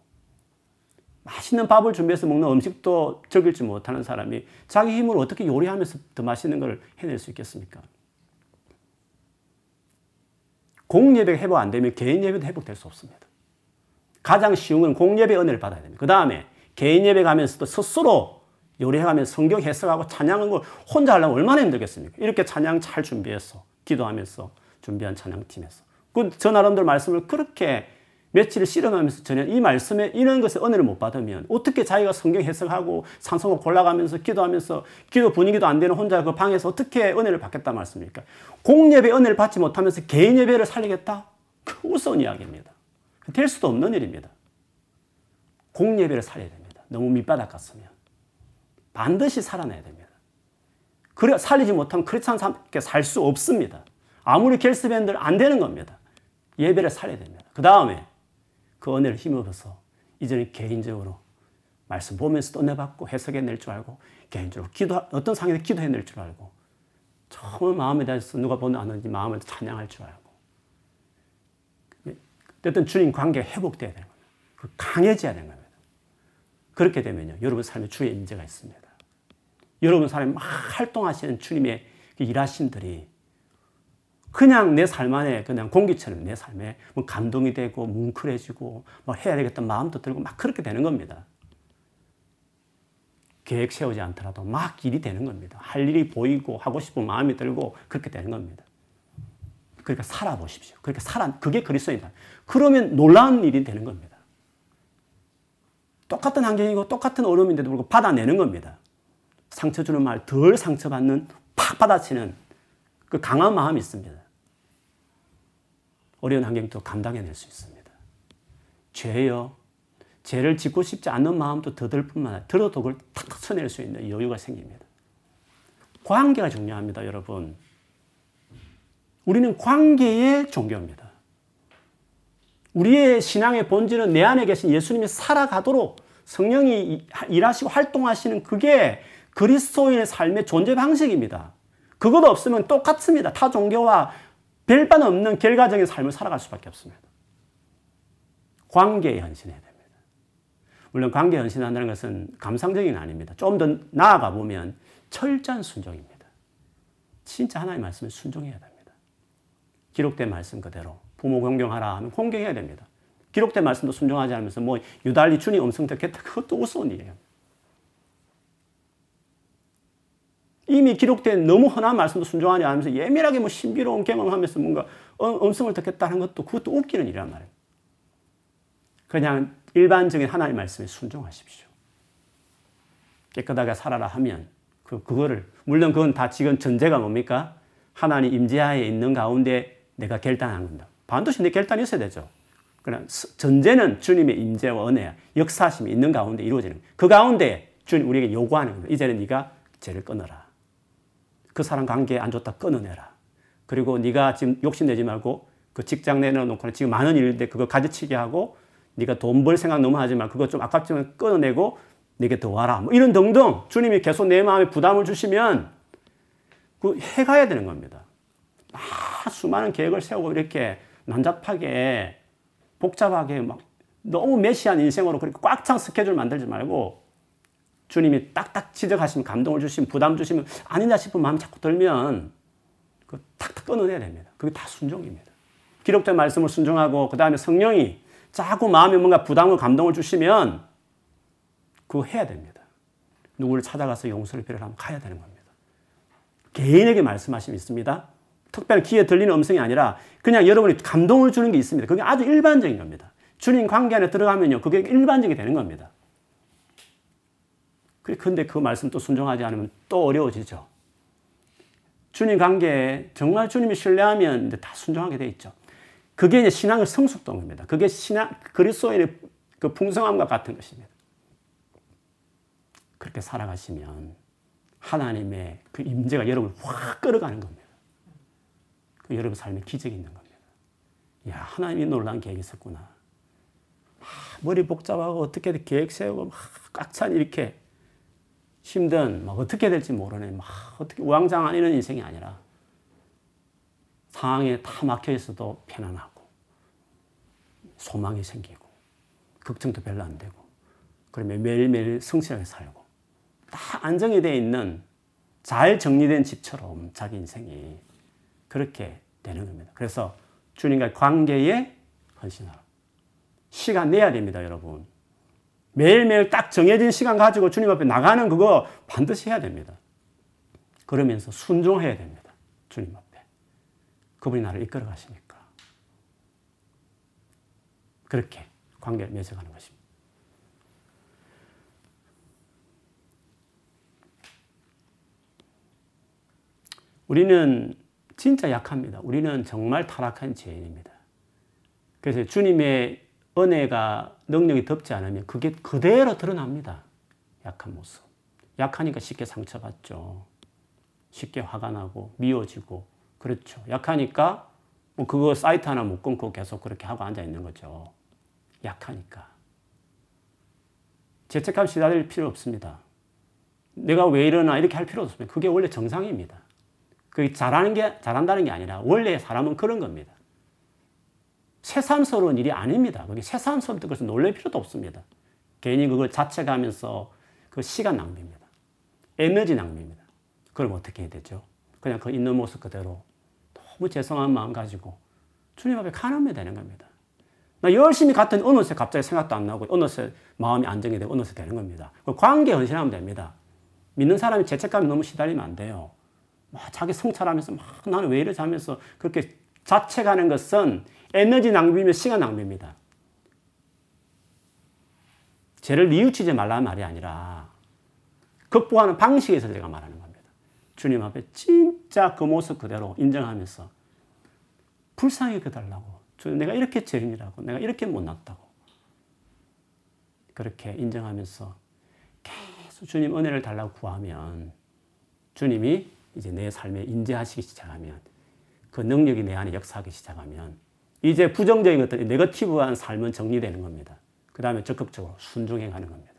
맛있는 밥을 준비해서 먹는 음식도 즐길지 못하는 사람이 자기 힘으로 어떻게 요리하면서 더 맛있는 걸 해낼 수 있겠습니까? 공예배가 회복 안 되면 개인 예배도 회복될 수 없습니다. 가장 쉬운 건 공예배 은혜를 받아야 됩니다. 그 다음에 개인 예배 가면서도 스스로 요리해가면서 성경 해석하고 찬양하는 걸 혼자 하려면 얼마나 힘들겠습니까? 이렇게 찬양 잘 준비해서 기도하면서 준비한 찬양팀에서 그 저 나름대로 말씀을 그렇게 며칠을 실험하면서 전에 이 말씀에 이런 것에 은혜를 못 받으면 어떻게 자기가 성경 해석하고 찬송을 골라가면서 기도하면서 기도 분위기도 안 되는 혼자 그 방에서 어떻게 은혜를 받겠다 말씀입니까? 공예배 은혜를 받지 못하면서 개인 예배를 살리겠다? 그 우스운 이야기입니다. 될 수도 없는 일입니다. 공예배를 살려야 됩니다. 너무 밑바닥 같으면. 반드시 살아내야 됩니다. 그래 살리지 못하면 크리스찬 삼게 살 수 없습니다. 아무리 결습했는들 안 되는 겁니다. 예배를 살려야 됩니다. 그 다음에 그 은혜를 힘입어서 이제는 개인적으로 말씀 보면서도 은혜받고 해석해낼 줄 알고 개인적으로 기도 어떤 상황에서 기도해낼 줄 알고 정말 마음에 대해서 누가 보는 아는지 마음을 찬양할 줄 알고 어떤 주님 관계가 회복돼야 되는 겁니다. 강해져야 되는 겁니다. 그렇게 되면요 여러분 삶에 주의 임재가 있습니다. 여러분 삶에 막 활동하시는 주님의 그 일하심들이 그냥 내 삶 안에 그냥 공기처럼 내 삶에 뭐 감동이 되고 뭉클해지고 뭐 해야 되겠다는 마음도 들고 막 그렇게 되는 겁니다. 계획 세우지 않더라도 막 일이 되는 겁니다. 할 일이 보이고 하고 싶은 마음이 들고 그렇게 되는 겁니다. 그러니까 살아보십시오. 그러니까 살아 그게 그리스도인이다. 그러면 놀라운 일이 되는 겁니다. 똑같은 환경이고 똑같은 어려움인데도 불구하고 받아내는 겁니다. 상처 주는 말 덜 상처받는 팍 받아치는 그 강한 마음이 있습니다. 어려운 환경도 감당해낼 수 있습니다. 죄요. 죄를 짓고 싶지 않는 마음도 더들 뿐만 아니라 들어도 그걸 탁탁 쳐낼 수 있는 여유가 생깁니다. 관계가 중요합니다, 여러분. 우리는 관계의 종교입니다. 우리의 신앙의 본질은 내 안에 계신 예수님이 살아가도록 성령이 일하시고 활동하시는 그게 그리스도인의 삶의 존재 방식입니다. 그것도 없으면 똑같습니다. 타 종교와 별반 없는 결과적인 삶을 살아갈 수밖에 없습니다. 관계에 헌신해야 됩니다. 물론 관계에 헌신한다는 것은 감상적인 건 아닙니다. 좀 더 나아가 보면 철저한 순종입니다. 진짜 하나님의 말씀에 순종해야 됩니다. 기록된 말씀 그대로 부모 공경하라 하면 공경해야 됩니다. 기록된 말씀도 순종하지 않으면서 뭐 유달리 주님 음성 듣겠다 그것도 우스운 일이에요. 이미 기록된 너무 흔한 말씀도 순종하지 않으면서 예민하게 뭐 신비로운 경험하면서 뭔가 음성을 듣겠다는 것도 그것도 웃기는 일이란 말이에요. 그냥 일반적인 하나님의 말씀에 순종하십시오. 깨끗하게 살아라 하면 그, 그거를 물론 그건 다 지금 전제가 뭡니까? 하나님 임재하에 있는 가운데 내가 결단한 겁니다. 반드시 내 결단이 있어야 되죠. 그러나 전제는 주님의 임재와 은혜야 역사심이 있는 가운데 이루어지는 거예요. 그 가운데 주님 우리에게 요구하는 겁니다. 이제는 네가 죄를 끊어라. 그 사람 관계 안 좋다 끊어내라. 그리고 네가 지금 욕심내지 말고 그 직장 내놓고 지금 많은 일인데 그거 가지치기 하고 네가 돈 벌 생각 너무 하지 말고 그거 좀 아깝지만 끊어내고 네게 더 와라. 뭐 이런 등등 주님이 계속 내 마음에 부담을 주시면 그 해가야 되는 겁니다. 막 수많은 계획을 세우고 이렇게 난잡하게 복잡하게 막 너무 메시한 인생으로 그렇게 꽉 찬 스케줄 만들지 말고 주님이 딱딱 지적하시면 감동을 주시면 부담 주시면 아니다 싶은 마음이 자꾸 들면 그 탁탁 끊어내야 됩니다. 그게 다 순종입니다. 기록된 말씀을 순종하고 그 다음에 성령이 자꾸 마음에 뭔가 부담을 감동을 주시면 그거 해야 됩니다. 누구를 찾아가서 용서를 빌으라면 가야 되는 겁니다. 개인에게 말씀하심이 있습니다. 특별히 귀에 들리는 음성이 아니라 그냥 여러분이 감동을 주는 게 있습니다. 그게 아주 일반적인 겁니다. 주님 관계 안에 들어가면요. 그게 일반적이 되는 겁니다. 근데 그 말씀 또 순종하지 않으면 또 어려워지죠. 주님 관계에 정말 주님이 신뢰하면 다 순종하게 돼 있죠. 그게 이제 신앙의 성숙도입니다. 그게 신앙, 그리스도인의 그 풍성함과 같은 것입니다. 그렇게 살아가시면 하나님의 그 임재가 여러분을 확 끌어가는 겁니다. 그 여러분 삶에 기적이 있는 겁니다. 야, 하나님이 놀라운 계획이 있었구나. 막 머리 복잡하고 어떻게든 계획 세우고 막 꽉 찬 이렇게 힘든, 막 어떻게 될지 모르는, 막 어떻게 우왕좌왕하는 인생이 아니라 상황에 다 막혀 있어도 편안하고 소망이 생기고 걱정도 별로 안 되고 그러면 매일매일 성실하게 살고 딱 안정이 되어 있는 잘 정리된 집처럼 자기 인생이 그렇게 되는 겁니다. 그래서 주님과의 관계에 헌신하라. 시간 내야 됩니다, 여러분. 매일매일 딱 정해진 시간 가지고 주님 앞에 나가는 그거 반드시 해야 됩니다. 그러면서 순종해야 됩니다. 주님 앞에. 그분이 나를 이끌어 가시니까. 그 그렇게 관계를 맺어가는 것입니다. 우리는 진짜 약합니다. 우리는 정말 타락한 죄인입니다. 그래서 주님의 은혜가 능력이 덮지 않으면 그게 그대로 드러납니다. 약한 모습. 약하니까 쉽게 상처받죠. 쉽게 화가 나고 미워지고. 그렇죠. 약하니까 뭐 그거 사이트 하나 못 끊고 계속 그렇게 하고 앉아 있는 거죠. 약하니까. 죄책감 시달릴 필요 없습니다. 내가 왜 이러나 이렇게 할 필요 없습니다. 그게 원래 정상입니다. 그게 잘하는 게, 잘한다는 게 아니라 원래 사람은 그런 겁니다. 새삼스러운 일이 아닙니다. 그게 새삼스럽다 그래서 놀랄 필요도 없습니다. 괜히 그걸 자책하면서 그 시간 낭비입니다. 에너지 낭비입니다. 그럼 어떻게 해야 되죠? 그냥 그 있는 모습 그대로 너무 죄송한 마음 가지고 주님 앞에 가늠해야 되는 겁니다. 나 열심히 갔더니 어느새 갑자기 생각도 안 나고 어느새 마음이 안정이 되고 어느새 되는 겁니다. 관계 헌신하면 됩니다. 믿는 사람이 죄책감이 너무 시달리면 안 돼요. 막 자기 성찰하면서 막 나는 왜 이러지 하면서 그렇게 자책하는 것은 에너지 낭비며 시간 낭비입니다. 죄를 뉘우치지 말라는 말이 아니라 극복하는 방식에서 제가 말하는 겁니다. 주님 앞에 진짜 그 모습 그대로 인정하면서 불쌍히 여겨달라고. 주님, 내가 이렇게 죄인이라고. 내가 이렇게 못났다고. 그렇게 인정하면서 계속 주님 은혜를 달라고 구하면 주님이 이제 내 삶에 인지하시기 시작하면 그 능력이 내 안에 역사하기 시작하면 이제 부정적인 것들이 네거티브한 삶은 정리되는 겁니다. 그 다음에 적극적으로 순종해 가는 겁니다.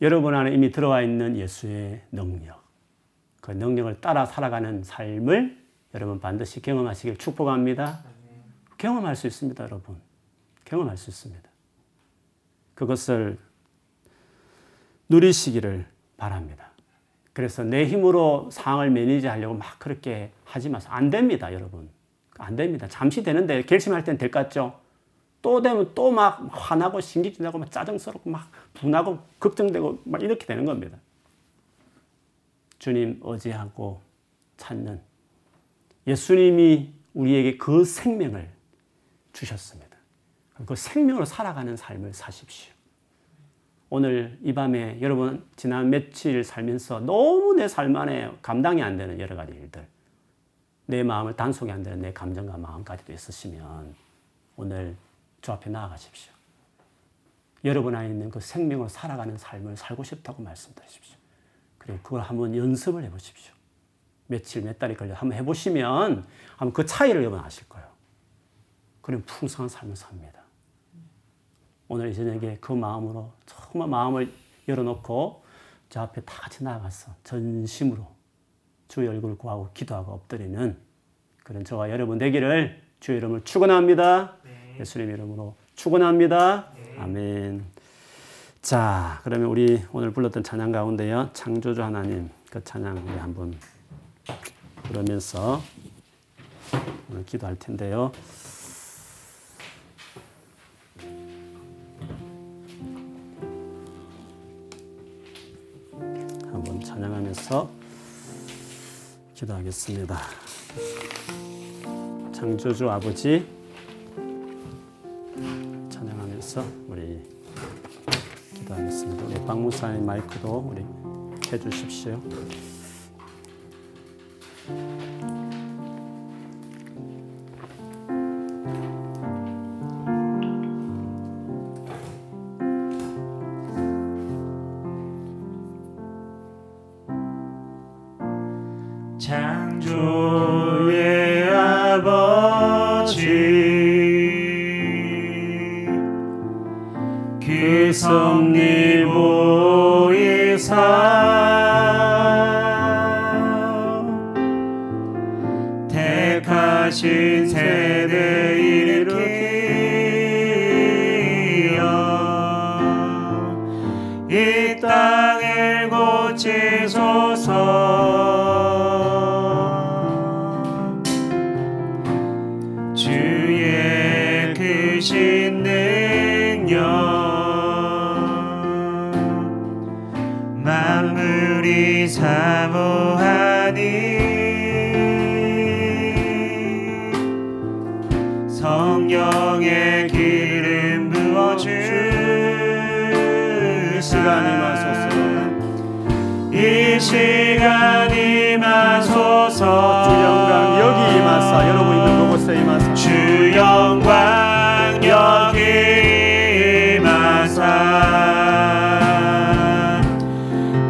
여러분 안에 이미 들어와 있는 예수의 능력, 그 능력을 따라 살아가는 삶을 여러분 반드시 경험하시길 축복합니다. 경험할 수 있습니다, 여러분. 경험할 수 있습니다. 그것을 누리시기를 바랍니다. 그래서 내 힘으로 상황을 매니지하려고 막 그렇게 하지 마세요. 안 됩니다, 여러분. 안 됩니다. 잠시 되는데 결심할 땐 될 것 같죠? 또 되면 또 막 화나고 신기증 나고 막 짜증스럽고 막 분하고 걱정되고 막 이렇게 되는 겁니다. 주님 의지하고 찾는 예수님이 우리에게 그 생명을 주셨습니다. 그 생명으로 살아가는 삶을 사십시오. 오늘 이 밤에 여러분 지난 며칠 살면서 너무 내 삶 안에 감당이 안 되는 여러 가지 일들, 내 마음을 단속이 안 되는 내 감정과 마음까지도 있으시면 오늘 주 앞에 나아가십시오. 여러분 안에 있는 그 생명으로 살아가는 삶을 살고 싶다고 말씀드리십시오. 그리고 그걸 한번 연습을 해보십시오. 며칠, 몇 달이 걸려 한번 해보시면 한번 그 차이를 여러분 아실 거예요. 그럼 풍성한 삶을 삽니다. 오늘 이 저녁에 그 마음으로 정말 마음을 열어놓고 저 앞에 다 같이 나아가서 전심으로 주의 얼굴을 구하고 기도하고 엎드리는 그런 저와 여러분 되기를 주의 이름을 축원합니다. 네. 예수님 이름으로 축원합니다. 네. 아멘. 자, 그러면 우리 오늘 불렀던 찬양 가운데요, 창조주 하나님 그 찬양 우리 한번 부르면서 오늘 기도할 텐데요. 한번 찬양하면서 기도하겠습니다. 창조주 아버지 찬양하면서 우리 기도하겠습니다. 우리 박무사님 마이크도 우리 해주십시오. 신능력 만물 간절히 사모하니 성령의 기름 부어주사 시간이 마소서 이 시간이 마소서 주 영광 여기 임하사 여러분 있는 곳에 임하사 주 영광 여기 임하사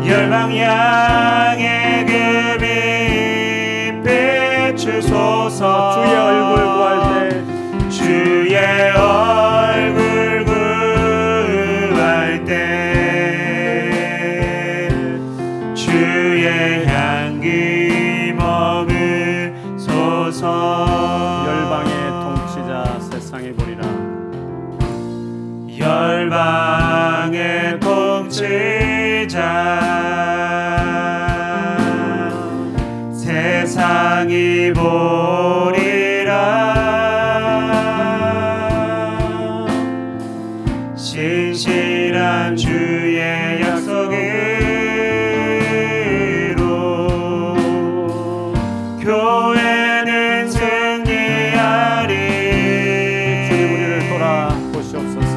열방향의 금이 비추소서 주의 얼굴 구할 때 주의 얼굴 구할 때 주의 향기 머물소서 열방의 통치자 세상에 보리라 열방의 통치자 세상이 보리라 신실한 주의 약속으로 교회는 승리하리 주님 우리를 돌아보시옵소서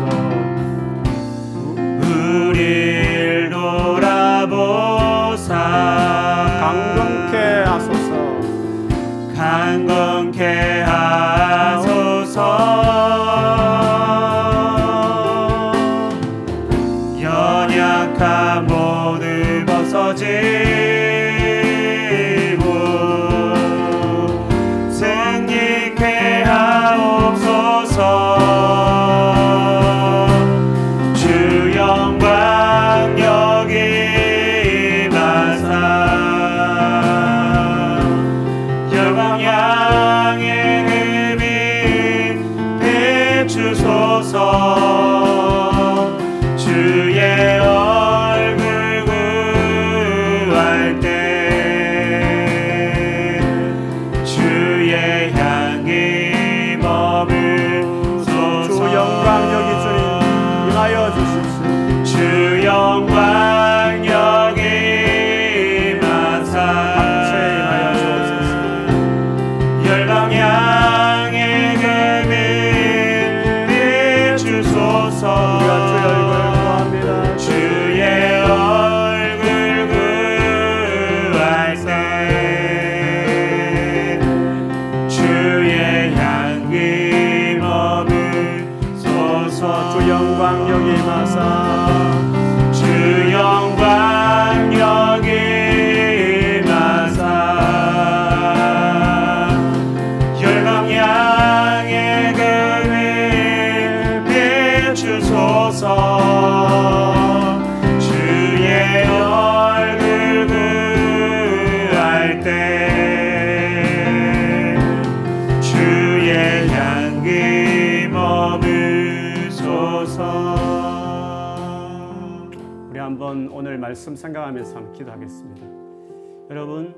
우리를 돌아보사 강건케 하소서 강건케 하소서 연약한 몸을 벗어지고 승리케 하옵소서 주 영광 여기 임하사 주의 얼굴 구할 때 주의 향이 머물소서 주 영광 여기 주님 임하여 주십시오 주 영광 여기 임하사 주 영광 여기 임하사 열방향의 금을 비추소서 주의 얼굴 구할 때 주의 향기 머물소서 한번 오늘 말씀 생각하면서 한번 기도하겠습니다. 여러분,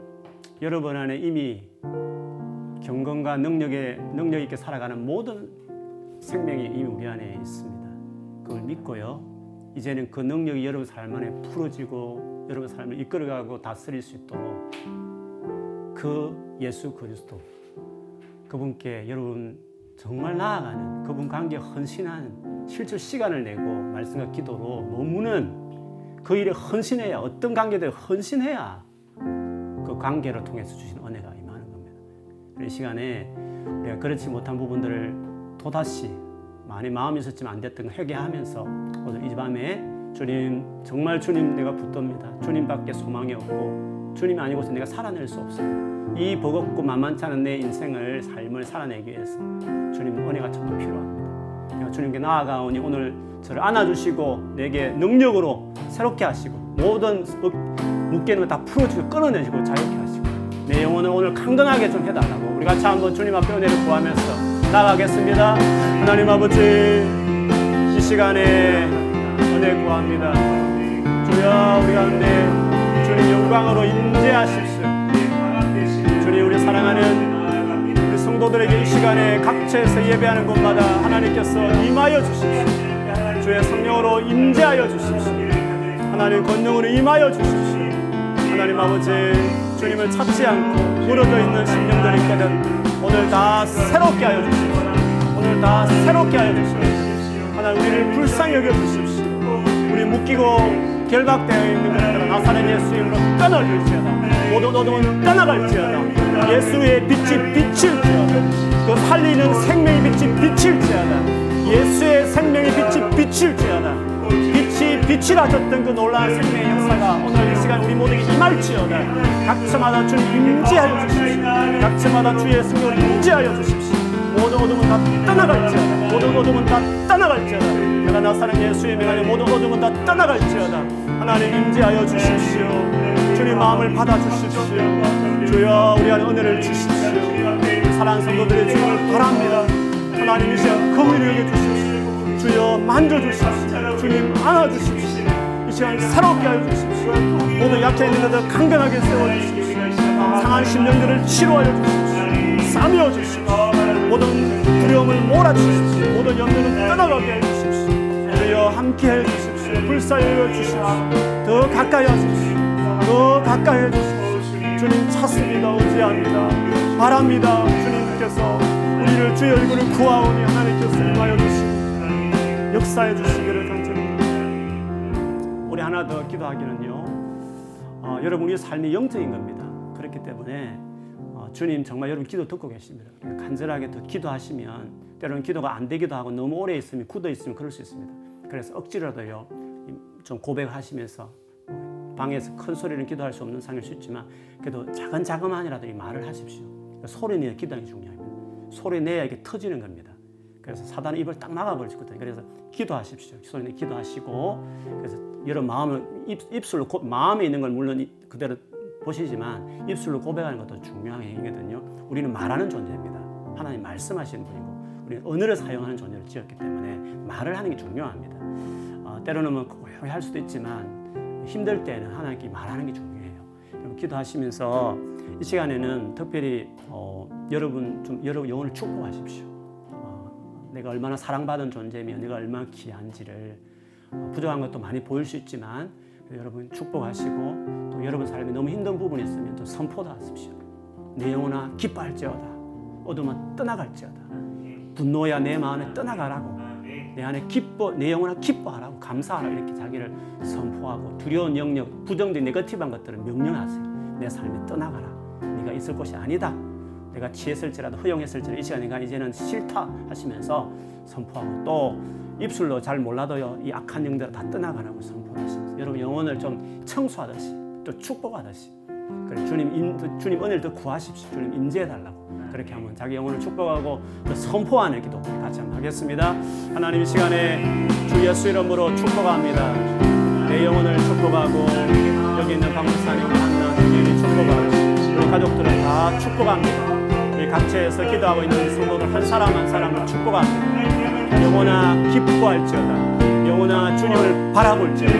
여러분 안에 이미 경건과 능력에, 능력 있게 살아가는 모든 생명이 이미 우리 안에 있습니다. 그걸 믿고요. 이제는 그 능력이 여러분 삶 안에 풀어지고 여러분 삶을 이끌어가고 다스릴 수 있도록 그 예수 그리스도 그분께 여러분 정말 나아가는 그분 관계 헌신하는 실제 시간을 내고 말씀과 기도로 머무는 그 일에 헌신해야 어떤 관계든 헌신해야 그 관계를 통해서 주신 은혜가 임하는 겁니다. 이 시간에 우리가 그렇지 못한 부분들을 또다시 많이 마음이 있었지만 안 됐던 걸 회개하면서 오늘 이 밤에 주님 정말 주님 내가 붙듭니다. 주님밖에 소망이 없고 주님 아니고서 내가 살아낼 수 없습니다. 이 버겁고 만만치 않은 내 인생을 삶을 살아내기 위해서 주님 은혜가 정말 필요합니다. 내가 주님께 나아가오니 오늘 저를 안아주시고 내게 능력으로 새롭게 하시고 모든 묶여있는 걸 다 풀어주고 끊어내시고 자유케 하시고 내 영혼을 오늘 강건하게 좀 해달라고 우리 같이 한번 주님 앞에 은혜를 구하면서 나가겠습니다. 하나님 아버지 이 시간에 은혜 구합니다. 주여 우리 가운데 주님 영광으로 임재하십시오. 주님 우리 사랑하는 우리 성도들에게 이 시간에 각처에서 예배하는 곳마다 하나님께서 임하여 주십시오. 주의 성령으로 임재하여 주십시오. 하나님 권능으로 임하여 주십시오. 하나님 아버지, 주님을 찾지 않고 무너져 있는 심령들이 있거든 오늘 다 새롭게 하여 주십시오. 오늘 다 새롭게 하여 주십시오. 하나님, 우리를 불쌍히 여겨 주십시오. 우리 묶이고 결박되어 있는 것들을 나사렛 예수의 이름으로 떠나갈지어다. 모든 어둠은 떠나갈지어다. 예수의 빛이 비칠지어다. 그 살리는 생명의 빛이 비칠지어다. 예수의 생명의 빛이 비칠지어다. 빛이 빛이라 졌던 그 놀라운 생명의 역사가 오늘 이 시간 우리 모두에게 임할지어다. 각처마다 주를 임재하여 주십시오. 각처마다 주의 성령을 임재하여 주십시오. 모든 어둠은 다 떠나갈지어다. 모든 어둠은 다 떠나갈지어다. 내가 나사는 예수의 명하여 모든 어둠은 다 떠나갈지어다. 하나님 임재하여 주십시오. 주님 마음을 받아주십시오. 주여, 우리 안에 은혜를 주십시오. 사랑하는 성도들의 주님을 바랍니다. 하나님, 이 시간 긍휼히 여겨주십시오. 주여, 만져주십시오. 주님, 안아주십시오. 이 시간 새롭게 하여 주십시오. 모두 약해 있는 자들 강건하게 세워주십시오. 상한 심령들을 치료하여 주십시오. 싸매어 주십시오. 모든 두려움을 몰아주십시오. 모든 염려는 떠나가게 해주십시오. 주여, 함께 해주십시오. 불쌍히 여겨주십시오. 더 가까이 하십시오. 더 가까이 해주십시오. 주님 찾습니다. 오지 않습니다. 바랍니다. 주님께서 우리를 주의 얼굴을 구하오니 하나님께서 임하여 주시고 역사해 주시기를 간절히. 우리 하나 더 기도하기는요, 어, 여러분, 우리의 삶이 영적인 겁니다. 그렇기 때문에 어, 주님 정말 여러분 기도 듣고 계십니다. 그러니까 간절하게 더 기도하시면, 때로는 기도가 안 되기도 하고 너무 오래 있으면 굳어 있으면 그럴 수 있습니다. 그래서 억지로도요 좀 고백하시면서, 방에서 큰 소리는 기도할 수 없는 상일 수 있지만 그래도 작은 자그마한이라도 이 말을 하십시오. 소리내야 기도하는 게 중요합니다. 소리내야 이게 터지는 겁니다. 그래서 사단의 입을 딱 막아버리거든요. 그래서 기도하십시오. 소리내 기도하시고, 그래서 여러 마음을 입, 입술로 고, 마음에 있는 걸 물론 그대로 보시지만 입술로 고백하는 것도 중요한 행위거든요. 우리는 말하는 존재입니다. 하나님 말씀하시는 분이고 우리는 언어를 사용하는 존재를 지었기 때문에 말을 하는 게 중요합니다. 어, 때로는 뭐 고요히 할 수도 있지만 힘들 때는 하나님께 말하는 게 중요해요. 기도하시면서 이 시간에는 특별히 어, 여러분 좀 여러분 영혼을 축복하십시오. 어, 내가 얼마나 사랑받은 존재며 내가 얼마나 귀한지를, 어, 부족한 것도 많이 보일 수 있지만 여러분 축복하시고, 또 여러분 삶에 너무 힘든 부분이 있으면 또 선포도 하십시오. 내 영혼아 기뻐할지어다. 어둠아 떠나갈지어다. 분노야 내 마음에 떠나가라고. 내 안에 기뻐, 내 영혼아 기뻐하라고, 감사하라고, 이렇게 자기를 선포하고, 두려운 영역, 부정적인 네거티브한 것들은 명령하세요. 내 삶이 떠나가라. 네가 있을 곳이 아니다. 내가 취했을지라도 허용했을지라도 이 시간 내가 이제는 싫다 하시면서 선포하고, 또 입술로 잘 몰라도요 이 악한 영들을 다 떠나가라고 선포하시면서 여러분 영혼을 좀 청소하듯이 또 축복하듯이, 그래 주님 인, 주님 은혜를 더 구하십시오. 주님 임재해달라고. 그렇게 하면 자기 영혼을 축복하고 선포하는 기도 같이 한번 하겠습니다. 하나님, 이 시간에 주 예수 이름으로 축복합니다. 내 영혼을 축복하고 여기 있는 방문사님 만난 주님이 축복하고 우리 가족들을 다 축복합니다. 우리 각처에서 기도하고 있는 성도들 한 사람 한 사람을 축복합니다. 영혼아 기뻐할지어다. 영혼아 주님을 바라볼지어다.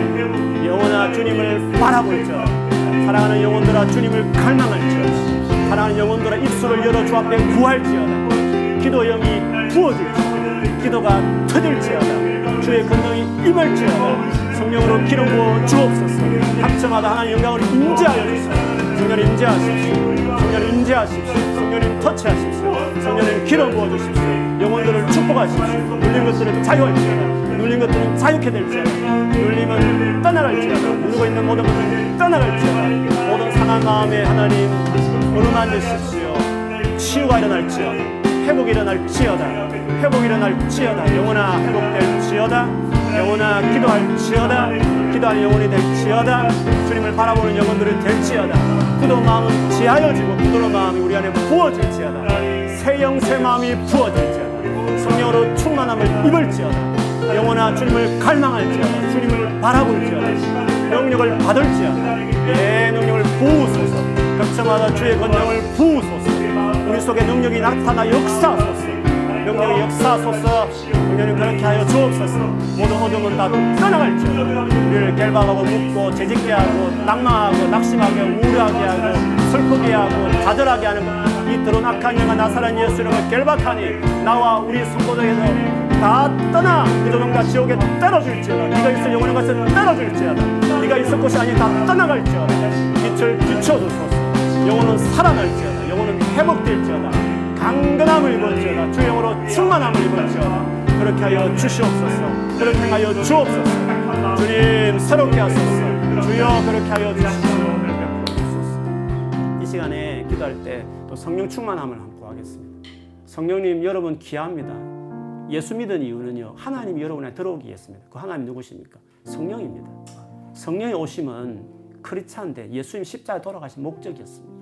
영혼아 주님을 바라볼지어다. 사랑하는 영혼들아 주님을 갈망할지어다. 사랑하는 영혼들아 입술을 열어 주 앞에 구할지어다. 기도영이 부어질지어다. 기도가 터질지어다. 주의 권능이 임할지어다. 성령으로 기름 부어 주옵소서. 각처마다 하나님의 영광을 임재하여 주소서. 성령 임재하십시오. 성령 임재하십시오. 성령님 터치하십시오. 성령님 기름 부어 주십시오. 영혼들을 축복하십시오. 눌린 것들은 자유할지어다. 눌린 것들은 자유케 될지어다. 눌림은 떠나갈지어다. 누르고 있는 모든 것들은 떠나갈지어다. 모든 상한 마음에 하나님 무너앉으십시오. 치유가 일어날지어다. 회복이 일어날지어다. 회복이 일어날지어다. 영혼아 회복될지어다. 영혼아 기도할지어다. 기도하는 영혼이 될지어다. 주님을 바라보는 영혼들이 될지어다. 굳은 마음은 지하여지고 굳은 마음이 우리 안에 부어질지어다. 새 영 새 마음이 부어질지어다. 성령으로 충만함을 입을지어다. 영혼아 주님을 갈망할지어다. 주님을 바라볼지어다. 영력을 받을지어다. 내 능력을 부으소서. 각처마다 주의 권능을 부으소서. 우리 속에 능력이 나타나 역사소서. 능력이 역사소서. 능력이 그렇게 하여 주옵소서. 모든 어둠은 다 떠나갈지어다. 우리를 결박하고 묶고 재짓게 하고 낙망하고 낙심하게 하고 우울하게 하고 슬프게 하고 좌절하게 하는 이 드러운 악한 영아 나사렛 예수 이름을 결박하니 나와 우리 성도들에게서 다 떠나. 믿음과 지옥에 떨어질지어다. 네가 있을 영원한 것은 떨어질지어다. 네가 있을 있을 것이 아니 다 떠나갈지어다. 빛을 비춰주소서. 영혼은 살아날지어다. 영혼은 회복될지어다. 강건함을 입을지어다. 주 영으로 충만함을 입을지어다. 그렇게 하여 주시옵소서. 그렇게 하여 주옵소서. 주님 새롭게 하소서. 주여 그렇게 하여 주시옵소서. 이 시간에 기도할 때 또 성령 충만함을 안고 하겠습니다. 성령님 여러분 귀합니다. 예수 믿은 이유는요, 하나님이 여러분에 들어오기 위해서입니다. 그 하나님 누구십니까? 성령입니다. 성령이 오심은 크리스찬인데 예수님 십자가에 돌아가신 목적이었습니다.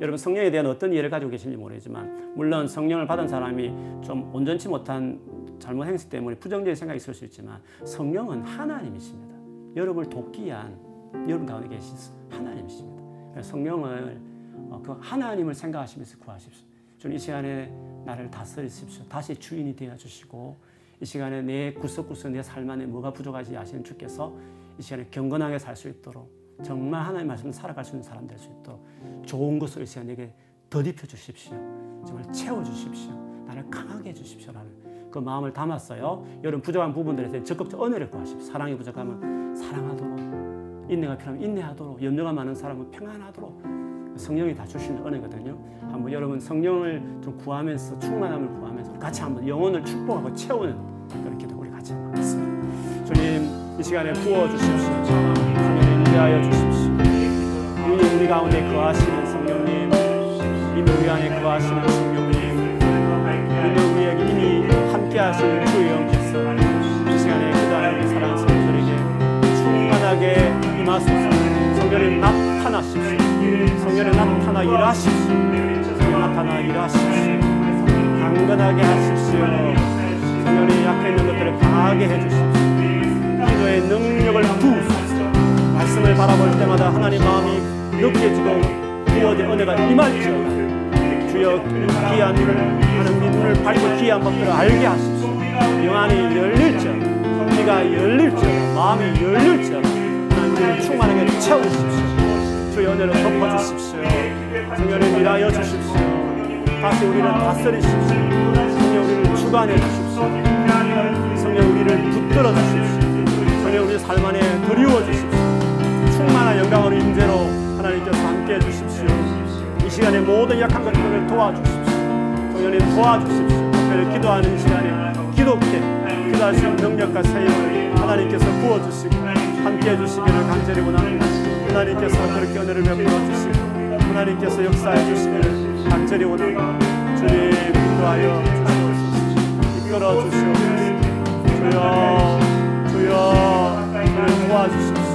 여러분 성령에 대한 어떤 이해를 가지고 계신지 모르지만, 물론 성령을 받은 사람이 좀 온전치 못한 잘못 행실 때문에 부정적인 생각이 있을 수 있지만, 성령은 하나님이십니다. 여러분을 돕기 위한 여러분 가운데 계신 하나님이십니다. 성령을 그 하나님을 생각하시면서 구하십시오. 주님 이 시간에 나를 다스리십시오. 다시 주인이 되어주시고, 이 시간에 내 구석구석 내 삶 안에 뭐가 부족하지 아시는 주께서 이 시간에 경건하게 살 수 있도록, 정말 하나님 말씀을 살아갈 수 있는 사람 될 수 있도록 좋은 것을 이 시간 내게 더 입혀주십시오. 정말 채워주십시오. 나를 강하게 해주십시오라는 그 마음을 담았어요. 여러분 부족한 부분들에 대해 적극적 은혜를 구하십시오. 사랑이 부족하면 사랑하도록, 인내가 필요하면 인내하도록, 염려가 많은 사람은 평안하도록. 성령이 다 주시는 은혜거든요. 한번 여러분 성령을 좀 구하면서, 충만함을 구하면서 같이 한번 영혼을 축복하고 채우는 그런 기도 우리 같이 한번 하겠습니다. 주님 이 시간에 부어주십시오. 주님 인도하여 주십시오. 이미 우리 가운데 거하시는 성령님, 이미 우리 안에 거하시는 성령님, 이미 우리에게 이미 함께하시는 주의 영께서 이 시간에 기도하는 사랑하는 성들에게 충만하게 임하소서. 성령님 나타나십시오. 성령에 나타나 일하십시오. 성령에 나타나 일하십시오. 강건하게 하십시오. 성령이 약해 있는 것들을 강하게 해주십시오. 기도의 능력을 부으십시오. 말씀을 바라볼 때마다 하나님 마음이 느껴지고 부어진 은혜가 임할지어다. 주여 귀한 하나님의 눈을 밝고 귀한 법들을 알게 하십시오. 영안이 열릴지어다. 귀가 열릴지어다. 마음이 열릴지어다. 하나님을 충만하게 채우십시오. 주의 은혜로 덮어주십시오. 성령을 일하여 주십시오. 다시 우리를 다스리십시오. 성령 우리를 주관해 주십시오. 성령 우리를 붙들어 주십시오. 성령 우리 삶 안에 드리워 주십시오. 충만한 영광으로 임재로 하나님께서 함께해 주십시오. 이 시간에 모든 약한 것들을 도와주십시오. 성령님 도와주십시오. 특별히 기도하는 시간에 기도케 기도할 수 있는 능력과 사역을 하나님께서 부어주시고 함께해 주시기를 간절히 원합니다. 하나님께서 그렇게 은혜를 베풀어 주시고 하나님께서 역사해 주시기를 간절히 원합니다. 주님 인도하여 주시옵소서. 이끌어 주시옵소서. 주여 주여 주님 도와주십시오.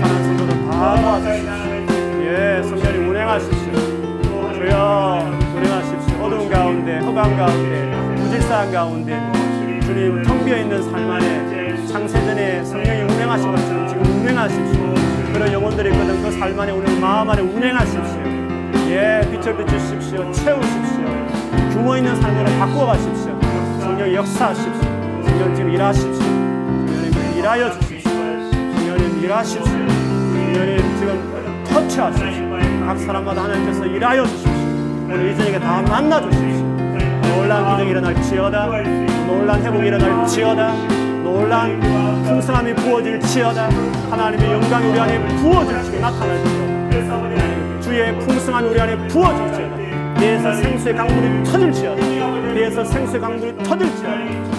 사는 성도들 다 도와주십시오. 예 성령님 운행하십시오. 주여 운행하십시오. 어두운 가운데, 허감 가운데, 무질서한 가운데, 주님 텅 비어있는 삶 안에 창세전에 성령이 운행하신 것처럼 지금 운행하십시오. 그런 영혼들이 있거든 그 삶 안에 오늘 마음 안에 운행하십시오. 예, 빛을 비추십시오. 채우십시오. 규모 있는 삶으로 바꾸어 가십시오. 성령 역사하십시오. 성령 지금 일하십시오. 성령님 일하여 주십시오. 성령님 일하십시오. 성령님 지금 터치하십시오. 각 사람마다 하나님께서 일하여 주십시오. 오늘 이 저녁에 다 만나 주십시오. 놀라운 기적이 일어날지어다. 놀라운 회복이 일어날지어다. 놀란 풍성함이 부어질지어다. 하나님의 영광이 우리 안에 부어질지어다. 나타날지어다. 주의 풍성함이 우리 안에 부어질지어다. 내에서 생수의 강물이 터질지어다. 내에서 생수의 강물이 터질지어다.